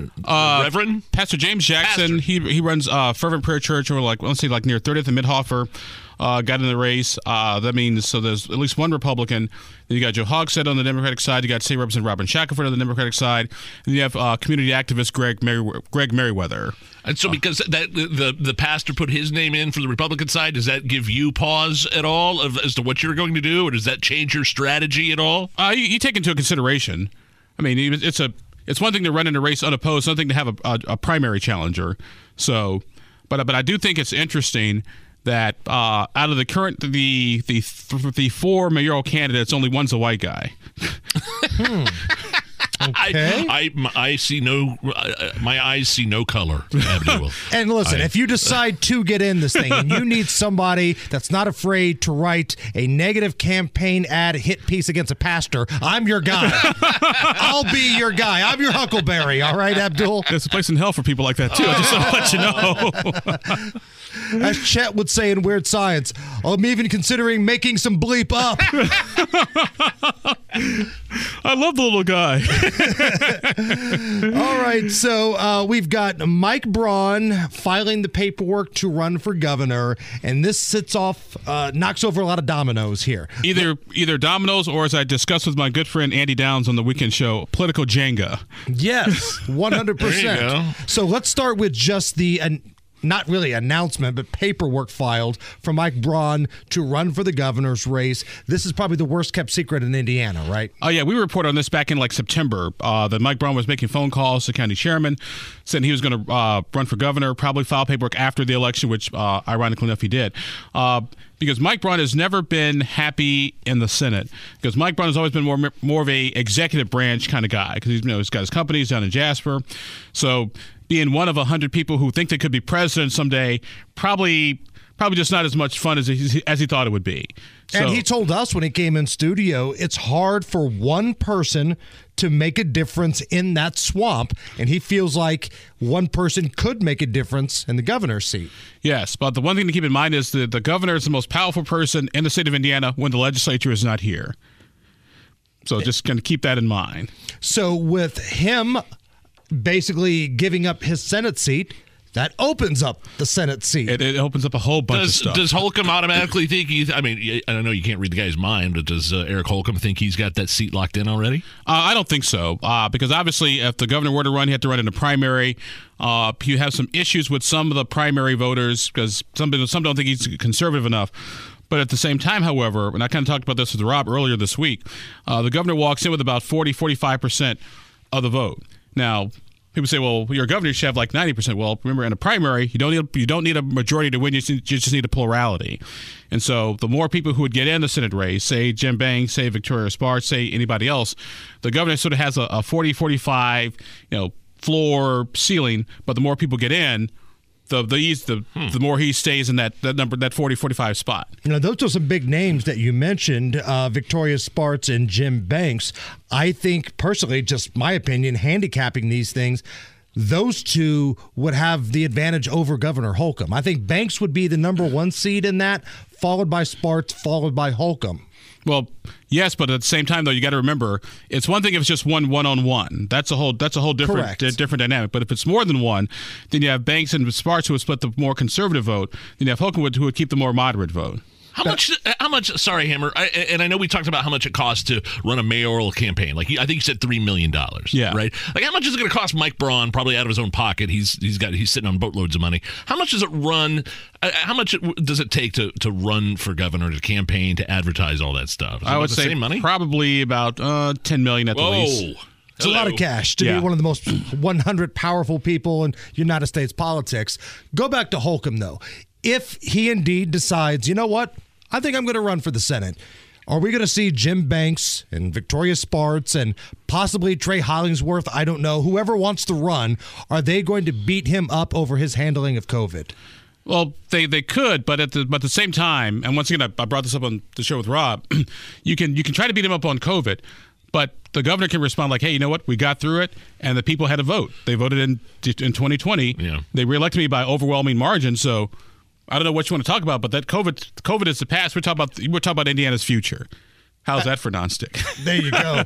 Reverend Pastor James Jackson. Pastor. He runs Fervent Prayer Church, or like let's say like near 30th and Midhoffer. Got in the race. That means so there's at least one Republican. Then you got Joe Hogsett on the Democratic side. You got State Representative Robin Shackelford on the Democratic side, and you have community activist Greg Merriweather. And so, because that the pastor put his name in for the Republican side, does that give you pause at all as to what you're going to do, or does that change your strategy at all? You take into consideration. I mean, it's one thing to run in a race unopposed, another thing to have a primary challenger. So, but I do think it's interesting that out of the current the four mayoral candidates, only one's a white guy. Okay. I see no, my eyes see no color. And listen, if you decide to get in this thing, and you need somebody that's not afraid to write a negative campaign ad hit piece against a pastor, I'm your guy. I'll be your guy. I'm your Huckleberry. All right, Abdul? There's a place in hell for people like that, too. I just want to let you know. As Chet would say in Weird Science, I'm even considering making some bleep up. I love the little guy. All right, so we've got Mike Braun filing the paperwork to run for governor, and this sits off, knocks over a lot of dominoes here. Either dominoes, or as I discussed with my good friend Andy Downs on the weekend show, political Jenga. Yes, 100%. There you go. So let's start with just the... not really announcement, but paperwork filed for Mike Braun to run for the governor's race. This is probably the worst kept secret in Indiana, right? Oh, yeah. We reported on this back in like September that Mike Braun was making phone calls to county chairman, saying he was going to run for governor, probably file paperwork after the election, which ironically enough he did. Because Mike Braun has never been happy in the Senate. Because Mike Braun has always been more of a executive branch kind of guy. Because he's got his companies down in Jasper. So being one of 100 people who think they could be president someday, probably just not as much fun as he thought it would be. So, and he told us when he came in studio, it's hard for one person to make a difference in that swamp, and he feels like one person could make a difference in the governor's seat. Yes, but the one thing to keep in mind is that the governor is the most powerful person in the state of Indiana when the legislature is not here. So just kind of keep that in mind. So with him basically giving up his Senate seat, that opens up the Senate seat. It opens up a whole bunch of stuff. Does Holcomb automatically think he's... I mean, I don't know, you can't read the guy's mind, but does Eric Holcomb think he's got that seat locked in already? I don't think so, because obviously if the governor were to run, he had to run in a primary. You have some issues with some of the primary voters, because some don't think he's conservative enough. But at the same time, however, and I kind of talked about this with Rob earlier this week, the governor walks in with about 40-45% of the vote. Now... People say, well, your governor should have like 90%. Well, remember, in a primary, you don't need a majority to win. You just need a plurality. And so the more people who would get in the Senate race, say Jim Banks, say Victoria Sparks, say anybody else, the governor sort of has a 40-45, floor ceiling. But the more people get in, the more he stays in that number, that 40-45 spot. Those are some big names that you mentioned, Victoria Sparks and Jim Banks. I think personally, just my opinion, handicapping these things, those two would have the advantage over Governor Holcomb. I think Banks would be the number one seed in that, followed by Sparks, followed by Holcomb. Well, yes, but at the same time, though, you got to remember, it's one thing if it's just one-on-one. That's a whole different dynamic. But if it's more than one, then you have Banks and Sparks who would split the more conservative vote. Then you have Holcomb who would keep the more moderate vote. How much? Sorry, Hammer. I know we talked about how much it costs to run a mayoral campaign. Like, I think you said $3 million. Yeah. Right. Like, how much is it going to cost Mike Braun? Probably out of his own pocket. He's sitting on boatloads of money. How much does it run? How much does it take to run for governor, to campaign, to advertise, all that stuff? I would say money? Probably about $10 million at the least. It's a lot of cash to be one of the most 100 powerful people in United States politics. Go back to Holcomb though. If he indeed decides, you know what? I think I'm going to run for the Senate. Are we going to see Jim Banks and Victoria Sparks and possibly Trey Hollingsworth? I don't know. Whoever wants to run, are they going to beat him up over his handling of COVID? Well, they could, but at the same time, and once again, I brought this up on the show with Rob, you can try to beat him up on COVID, but the governor can respond like, hey, you know what? We got through it, and the people had a vote. They voted in 2020. Yeah. They reelected me by overwhelming margin, so I don't know what you want to talk about, but that COVID is the past. We're talking about Indiana's future. How's that for nonstick? There you go.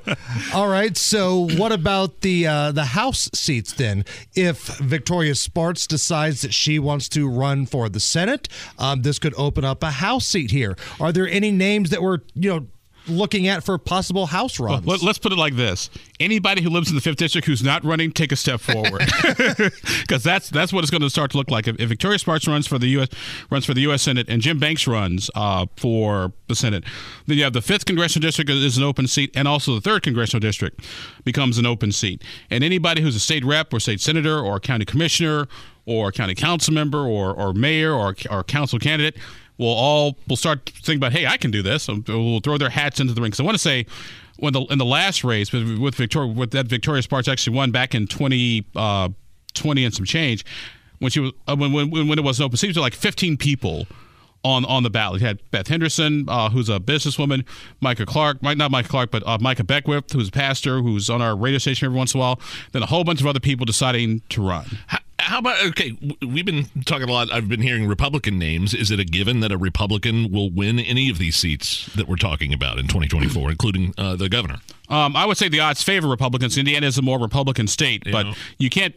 All right. So what about the House seats then? If Victoria Sparks decides that she wants to run for the Senate, this could open up a House seat here. Are there any names that we're looking at for possible House runs? Well, let's put it like this. Anybody who lives in the 5th District who's not running, take a step forward. Because that's what it's going to start to look like. If Victoria Sparks runs for the U.S. Senate and Jim Banks runs for the Senate, then you have the 5th Congressional District is an open seat, and also the 3rd Congressional District becomes an open seat. And anybody who's a state rep or state senator or a county commissioner or a county council member or mayor or council candidate will start thinking about, hey, I can do this. We'll throw their hats into the ring. So I want to say, in the last race with Victoria Sparks actually won back in 2020 and some change, when she was when it was an open seat, there were like 15 people on the ballot. You had Beth Henderson, who's a businesswoman, Micah Beckwith, who's a pastor, who's on our radio station every once in a while, then a whole bunch of other people deciding to run. How about, okay, we've been talking a lot, I've been hearing Republican names. Is it a given that a Republican will win any of these seats that we're talking about in 2024, including the governor? I would say the odds favor Republicans. Indiana is a more Republican state, but you can't,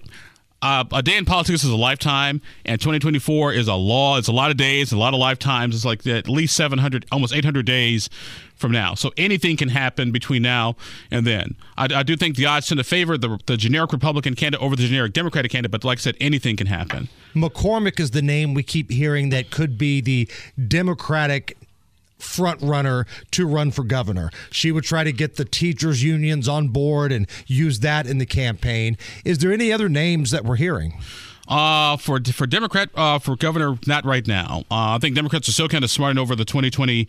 a day in politics is a lifetime, and 2024 is a law. It's a lot of days, a lot of lifetimes. It's like at least 700, almost 800 days from now. So anything can happen between now and then. I do think the odds tend to favor the generic Republican candidate over the generic Democratic candidate, but like I said, anything can happen. McCormick is the name we keep hearing that could be the Democratic front runner to run for governor. She would try to get the teachers' unions on board and use that in the campaign. Is there any other names that we're hearing? For Democrat, for governor, not right now. I think Democrats are still kind of smarting over the 2020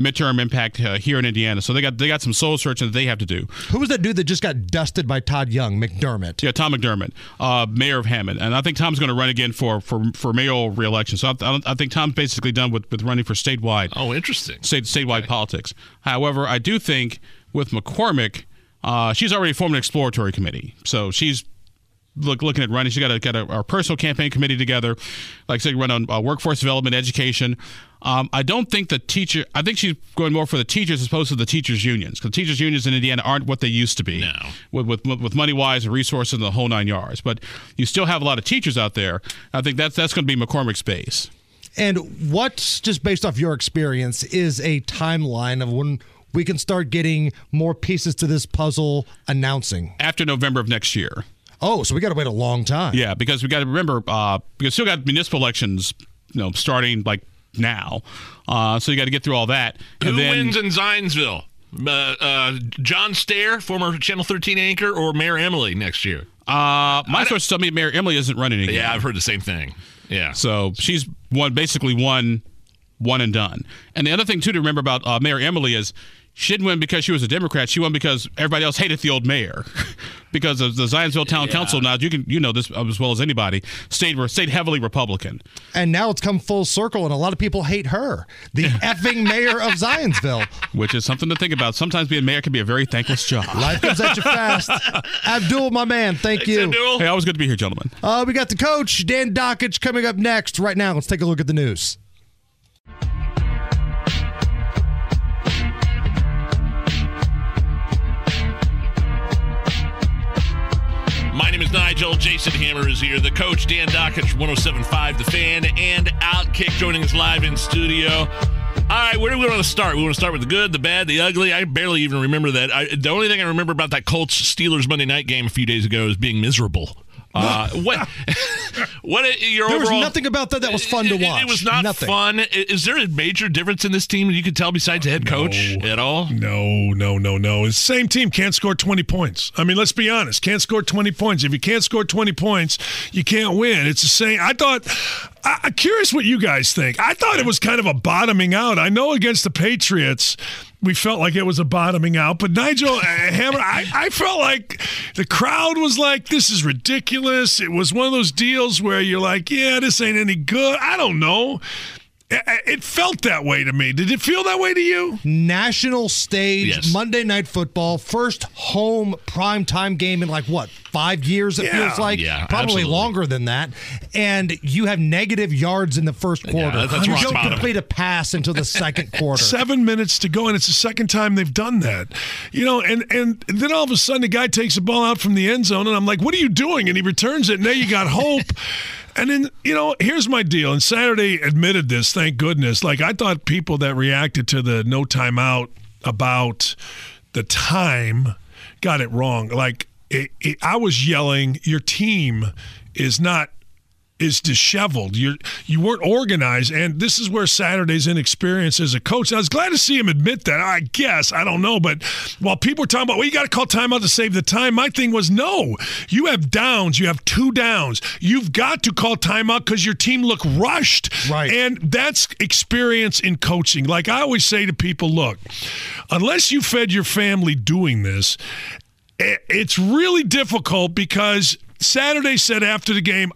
midterm impact here in Indiana. So they got some soul searching that they have to do. Who was that dude that just got dusted by Todd Young? McDermott. Yeah, Tom McDermott, mayor of Hammond. And I think Tom's going to run again for mayoral reelection. So I think Tom's basically done with running for statewide. Oh, interesting. Statewide politics. However, I do think with McCormick, she's already formed an exploratory committee. So she's looking at running. She got our personal campaign committee together. Like I said, run on workforce development, education. I don't think the teacher. I think she's going more for the teachers as opposed to the teachers' unions, because teachers' unions in Indiana aren't what they used to be. No. With money wise and resources and the whole nine yards. But you still have a lot of teachers out there. I think that's going to be McCormick's base. And what's, just based off your experience, is a timeline of when we can start getting more pieces to this puzzle announcing? After November of next year. Oh, so we got to wait a long time. Yeah, because we got to remember, because still got municipal elections, starting like now. So you got to get through all that. Who wins in Zionsville? John Stair, former Channel 13 anchor, or Mayor Emily next year? My source told me Mayor Emily isn't running again. Yeah, I've heard the same thing. Yeah. So she's basically one and done. And the other thing, too, to remember about Mayor Emily is she didn't win because she was a Democrat. She won because everybody else hated the old mayor. Because of the Zionsville Town Council, now you know this as well as anybody, stayed heavily Republican. And now it's come full circle, and a lot of people hate her, the effing mayor of Zionsville. Which is something to think about. Sometimes being mayor can be a very thankless job. Life comes at you fast. Abdul, my man, thank you. Abdul. Hey, always good to be here, gentlemen. We got the coach, Dan Dockage, coming up next. Right now, let's take a look at the news. My name is Nigel. Jason Hammer is here. The coach, Dan Dockage, 107.5, The Fan, and Outkick joining us live in studio. All right, where do we want to start? We want to start with the good, the bad, the ugly. I barely even remember that. The only thing I remember about that Colts-Steelers Monday night game a few days ago is being miserable. There was nothing about that was fun to watch. It was not fun. Is there a major difference in this team that you could tell besides the head coach at all? No. The same team can't score 20 points. I mean, let's be honest. Can't score 20 points. If you can't score 20 points, you can't win. It's the same. I'm curious what you guys think. I thought it was kind of a bottoming out. I know against the Patriots, we felt like it was a bottoming out. But Nigel Hammer, I felt like the crowd was like, this is ridiculous. It was one of those deals where you're like, yeah, this ain't any good. I don't know. It felt that way to me. Did it feel that way to you? National stage, yes. Monday Night Football, first home primetime game in 5 years it feels like? Yeah, probably longer than that. And you have negative yards in the first quarter. Yeah, that's you don't complete a pass until the second quarter. 7 minutes to go, and it's the second time they've done that. You know, and then all of a sudden the guy takes the ball out from the end zone, and I'm like, what are you doing? And he returns it, and now you got hope. And then, you know, here's my deal. And Saturday admitted this, thank goodness. I thought people that reacted to the no timeout about the time got it wrong. I was yelling, your team is disheveled. You weren't organized, and this is where Saturday's inexperience as a coach. I was glad to see him admit that. I guess, I don't know, but while people were talking about, you got to call timeout to save the time, my thing was, no, you have downs. You have two downs. You've got to call timeout because your team looked rushed. Right. And that's experience in coaching. I always say to people, look, unless you fed your family doing this, it's really difficult because Saturday said after the game,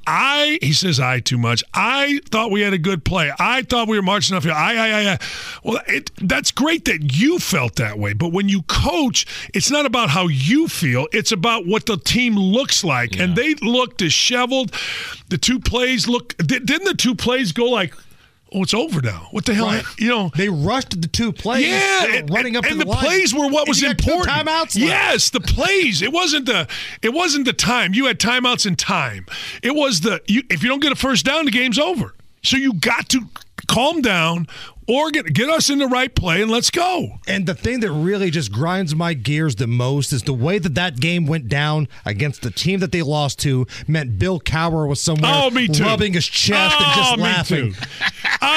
he says too much. I thought we had a good play. I thought we were marching off here. Well, that's great that you felt that way. But when you coach, it's not about how you feel. It's about what the team looks like. Yeah. And they look disheveled. The two plays didn't the two plays go it's over now. What the hell? Right. You know, they rushed the two plays. Yeah, running up to the line. Plays were what was important. Timeouts. Yes, the plays. It wasn't the time. You had timeouts and time. It was if you don't get a first down, the game's over. So you got to calm down. Or get us in the right play and let's go. And the thing that really just grinds my gears the most is the way that game went down against the team that they lost to meant Bill Cowher was somewhere rubbing his chest and just laughing.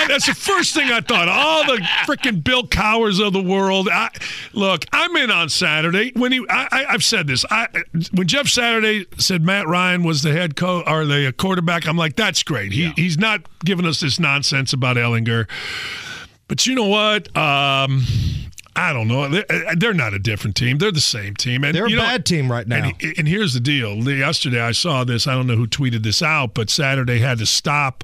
That's the first thing I thought. All the freaking Bill Cowhers of the world. I'm in on Saturday. When I've said this. When Jeff Saturday said Matt Ryan was the head coach or the quarterback, I'm like, that's great. He's not giving us this nonsense about Ellinger. But you know what? I don't know. They're not a different team. They're the same team. And they're a bad team right now. And here's the deal. Yesterday I saw this. I don't know who tweeted this out, but Saturday had to stop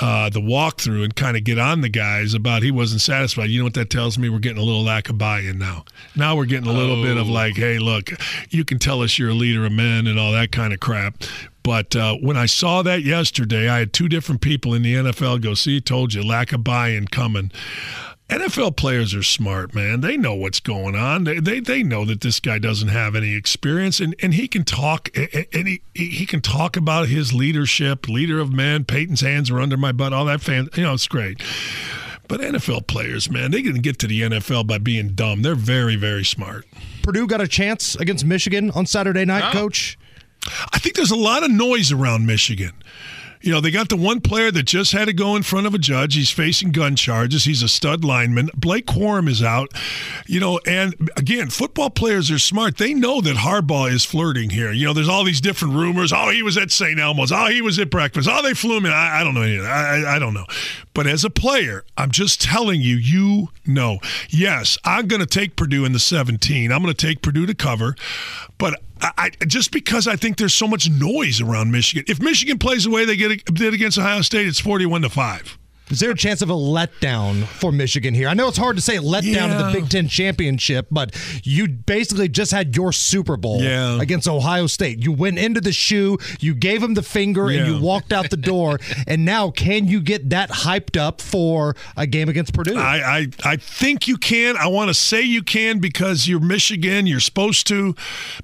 the walkthrough and kind of get on the guys about he wasn't satisfied. You know what that tells me? We're getting a little lack of buy-in now. Now we're getting a little bit of hey, look, you can tell us you're a leader of men and all that kind of crap. But when I saw that yesterday, I had two different people in the NFL go, see, told you, lack of buy-in coming. NFL players are smart, man. They know what's going on. They know that this guy doesn't have any experience, and he can talk. And he can talk about his leadership, leader of men. Peyton's hands are under my butt. All that fan, it's great. But NFL players, man, they didn't get to the NFL by being dumb. They're very, very smart. Purdue got a chance against Michigan on Saturday night, Coach. I think there's a lot of noise around Michigan. You know, they got the one player that just had to go in front of a judge. He's facing gun charges. He's a stud lineman. Blake Corum is out. You know, and again, football players are smart. They know that Harbaugh is flirting here. You know, there's all these different rumors. Oh, he was at St. Elmo's. Oh, he was at breakfast. Oh, they flew him in. I don't know any of that. I don't know. But as a player, I'm just telling you, you know. Yes, I'm going to take Purdue in the 17. I'm going to take Purdue to cover. But I just because I think there's so much noise around Michigan. If Michigan plays the way they did against Ohio State, it's 41-5. Is there a chance of a letdown for Michigan here? I know it's hard to say letdown in the Big Ten championship, but you basically just had your Super Bowl against Ohio State. You went into the shoe, you gave them the finger, and you walked out the door. And now, can you get that hyped up for a game against Purdue? I think you can. I want to say you can because you're Michigan, you're supposed to.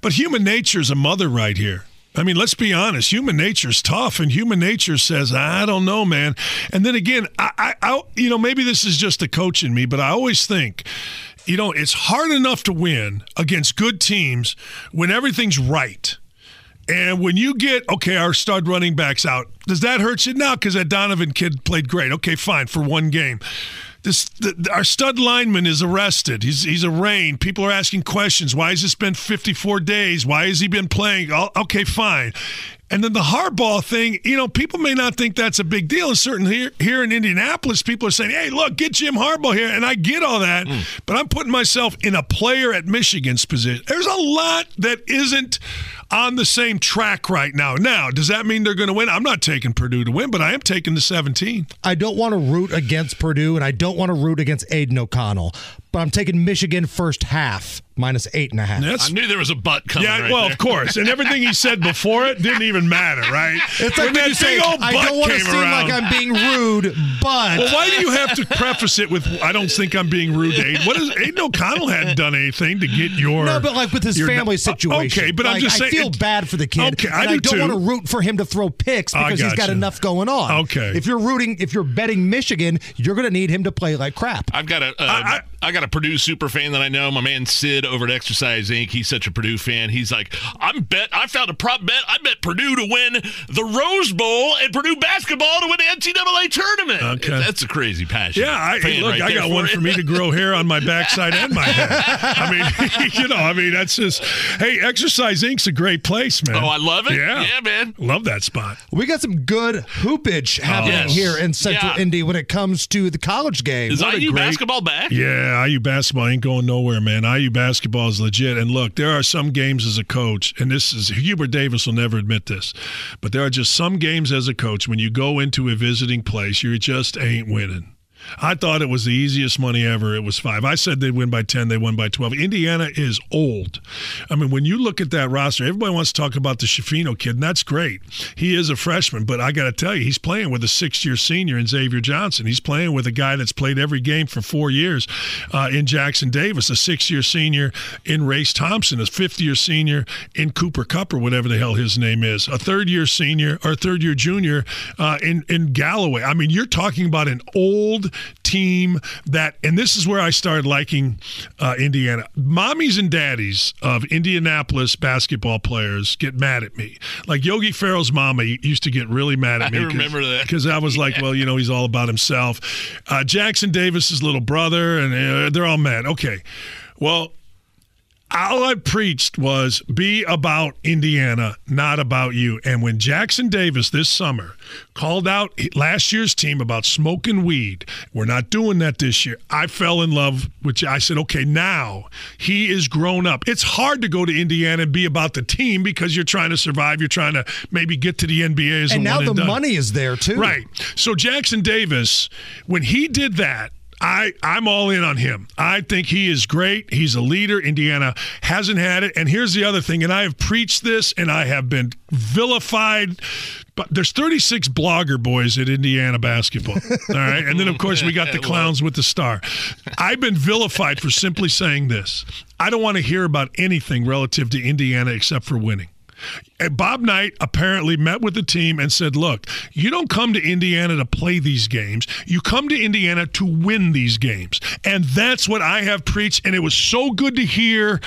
But human nature is a mother right here. I mean, let's be honest. Human nature's tough, and human nature says, "I don't know, man." And then again, I you know, maybe this is just a coach in me, but I always think, you know, it's hard enough to win against good teams when everything's right, and when you get our stud running backs out, does that hurt you? No, because that Donovan kid played great. Okay, fine for one game. Our stud lineman is arrested. He's arraigned. People are asking questions. Why has this been 54 days? Why has he been playing? Okay, fine. And then the Harbaugh thing, you know, people may not think that's a big deal. And certainly here in Indianapolis, people are saying, hey, look, get Jim Harbaugh here. And I get all that, but I'm putting myself in a player at Michigan's position. There's a lot that isn't on the same track right now. Now, does that mean they're going to win? I'm not taking Purdue to win, but I am taking the 17. I don't want to root against Purdue, and I don't want to root against Aiden O'Connell, but I'm taking Michigan first half. -8.5. That's, I knew there was a butt coming. Yeah, right, well, there. Of course, and everything he said before it didn't even matter, right? It's like when you say, "I don't want to seem like I'm being rude," but well, why do you have to preface it with "I don't think I'm being rude"? Aiden? What is Aiden O'Connell hadn't done anything to get your no, but like with his family situation. Okay, but I'm just saying, I feel bad for the kid. Okay, I do too. I don't want to root for him to throw picks because he's got enough going on. Okay, if you're betting Michigan, you're going to need him to play like crap. I've got I got a Purdue super fan that I know. My man Sid over at Exercise Inc. He's such a Purdue fan. He's like, I found a prop bet. I bet Purdue to win the Rose Bowl and Purdue basketball to win the NCAA tournament. Okay. That's a crazy passion. Yeah, I got one for me to grow hair on my backside and my head. I mean, you know, that's just, hey, Exercise Inc.'s a great place, man. Oh, I love it. Yeah, man. Love that spot. We got some good hoopage happening here in Central Indy when it comes to the college game. Is IU basketball back? Yeah, IU basketball ain't going nowhere, man. IU basketball is legit. And look, there are some games as a coach, and this is Hubert Davis will never admit this, but there are just some games as a coach when you go into a visiting place, you just ain't winning. I thought it was the easiest money ever. It was 5. I said they'd win by 10. They won by 12. Indiana is old. I mean, when you look at that roster, everybody wants to talk about the Shafino kid, and that's great. He is a freshman, but I got to tell you, he's playing with a 6-year senior in Xavier Johnson. He's playing with a guy that's played every game for 4 years in Jackson Davis, a 6-year senior in Race Thompson, a 5th-year senior in Cooper Kupp or whatever the hell his name is, a 3rd-year senior or 3rd-year junior in Galloway. I mean, you're talking about an old team that, and this is where I started liking Indiana. Mommies and daddies of Indianapolis basketball players get mad at me. Like Yogi Ferrell's mama used to get really mad at me. I remember that. Because I was like, well, you know, he's all about himself. Jackson Davis's little brother, and they're all mad. Okay. Well, all I preached was be about Indiana, not about you. And when Jackson Davis this summer called out last year's team about smoking weed, we're not doing that this year, I fell in love with. I said, okay, now he is grown up. It's hard to go to Indiana and be about the team because you're trying to survive. You're trying to maybe get to the NBA. As and now the money is there too. Right. So Jackson Davis, when he did that, I'm all in on him. I think he is great. He's a leader. Indiana hasn't had it. And here's the other thing, and I have preached this, and I have been vilified. But there's 36 blogger boys at Indiana basketball, all right? And then, of course, we got the clowns with the star. I've been vilified for simply saying this. I don't want to hear about anything relative to Indiana except for winning. Bob Knight apparently met with the team and said, look, you don't come to Indiana to play these games. You come to Indiana to win these games. And that's what I have preached. And it was so good to hear.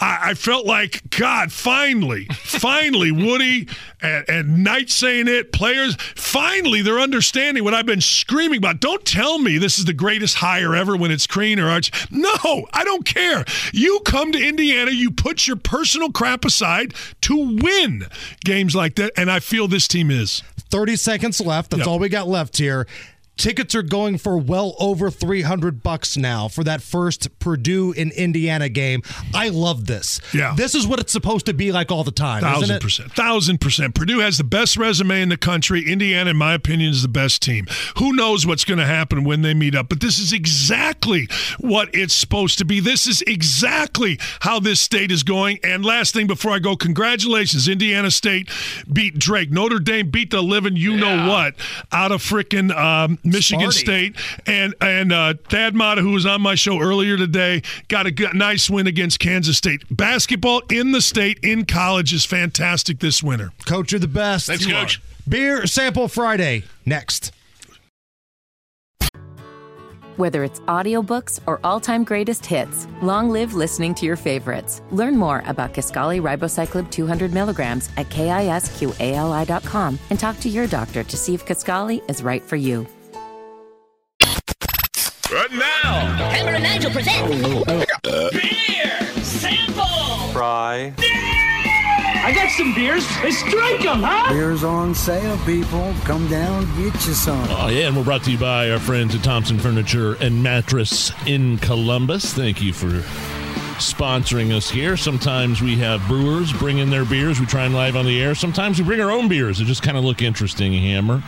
I felt like, God, finally, Woody and Knight saying it, players, finally they're understanding what I've been screaming about. Don't tell me this is the greatest hire ever when it's Karine or Arch. No, I don't care. You come to Indiana, you put your personal crap aside to win games like that, and I feel this team is. 30 seconds left. That's all we got left here. Tickets are going for well over $300 now for that first Purdue in Indiana game. I love this. Yeah. This is what it's supposed to be like all the time, isn't it? 1,000%. Purdue has the best resume in the country. Indiana, in my opinion, is the best team. Who knows what's going to happen when they meet up? But this is exactly what it's supposed to be. This is exactly how this state is going. And last thing before I go, congratulations. Indiana State beat Drake. Notre Dame beat the living you-know-what out of freaking Michigan State, and Thad Matta, who was on my show earlier today, got a nice win against Kansas State. Basketball in the state, in college, is fantastic this winter. Coach, you're the best. Thanks, Coach. Beer Sample Friday, next. Whether it's audiobooks or all-time greatest hits, long live listening to your favorites. Learn more about Kisqali Ribocyclib 200 milligrams at KISQALI.com and talk to your doctor to see if Kisqali is right for you. Right now, Cameron and Nigel present Beer Sample Fry. I got some beers. Let's drink them, huh? Beer's on sale, people. Come down, get you some. Oh, yeah, and we're brought to you by our friends at Thompson Furniture and Mattress in Columbus. Thank you for sponsoring us here. Sometimes we have brewers bring in their beers. We try them live on the air. Sometimes we bring our own beers. They just kind of look interesting, Hammer.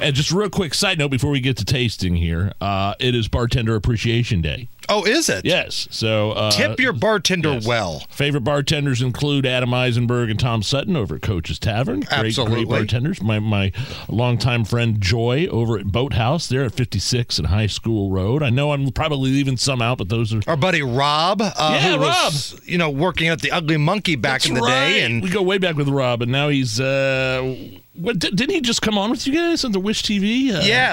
And just a real quick side note before we get to tasting here, it is Bartender Appreciation Day. Oh, is it? Yes. So tip your bartender well. Favorite bartenders include Adam Eisenberg and Tom Sutton over at Coach's Tavern. Absolutely. Great bartenders. My longtime friend Joy over at Boathouse there at 56 and High School Road. I know I'm probably leaving some out, but those are... Our buddy Rob, who was, working at the Ugly Monkey back in the day. And we go way back with Rob, and now he's... didn't he just come on with you guys on the Wish TV?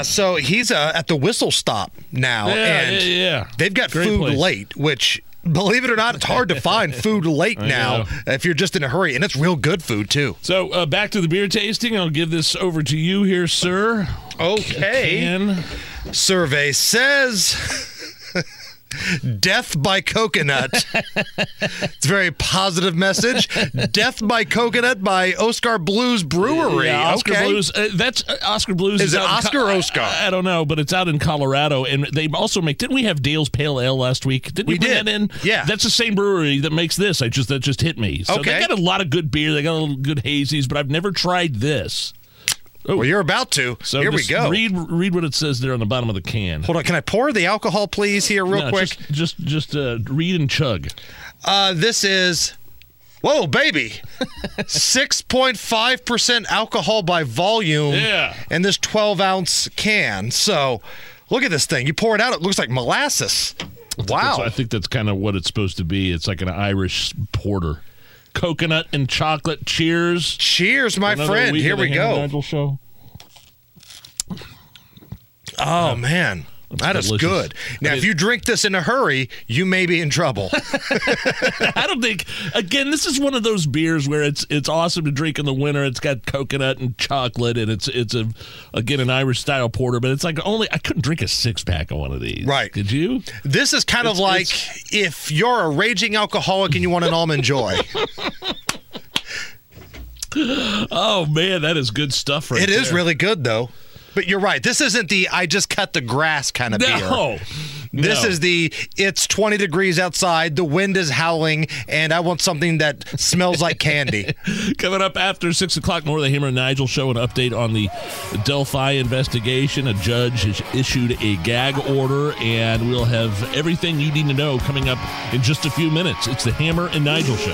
So he's at the Whistle Stop now. Yeah. They've got great food place. Late, which, believe it or not, it's hard to find food late now if you're just in a hurry, and it's real good food, too. So back to the beer tasting. I'll give this over to you here, sir. Okay. Survey says... Death by Coconut. It's a very positive message. Death by Coconut by Oscar Blues Brewery. Yeah, Oscar Blues. That's Oscar Blues. Is it Oscar or Oscar? I don't know, but it's out in Colorado. And they also make, didn't we have Dale's Pale Ale last week? Didn't we bring that in? Yeah. That's the same brewery that makes this. That just hit me. So they got a lot of good beer. They got a little good hazies, but I've never tried this. Well, you're about to. So here we go. Read what it says there on the bottom of the can. Hold on. Can I pour the alcohol, please, here real quick? Just read and chug. This is, 6.5% alcohol by volume in this 12-ounce can. So look at this thing. You pour it out, it looks like molasses. Wow. I think that's kind of what it's supposed to be. It's like an Irish porter. Coconut and chocolate. Cheers. Cheers, my friend. Here we go. Nigel Show. Oh, man. That's delicious. Good. Now, if you drink this in a hurry, you may be in trouble. I don't think, again, this is one of those beers where it's awesome to drink in the winter. It's got coconut and chocolate, and it's an Irish-style porter, but it's like I couldn't drink a six-pack of one of these. Right. Could you? This is kind of like if you're a raging alcoholic and you want an Almond Joy. Oh, man, that is good stuff right there. It is really good, though. But you're right. This isn't the I just cut the grass kind of beer. This is the it's 20 degrees outside, the wind is howling, and I want something that smells like candy. Coming up after 6 o'clock, more of the Hammer and Nigel Show, an update on the Delphi investigation. A judge has issued a gag order, and we'll have everything you need to know coming up in just a few minutes. It's the Hammer and Nigel Show.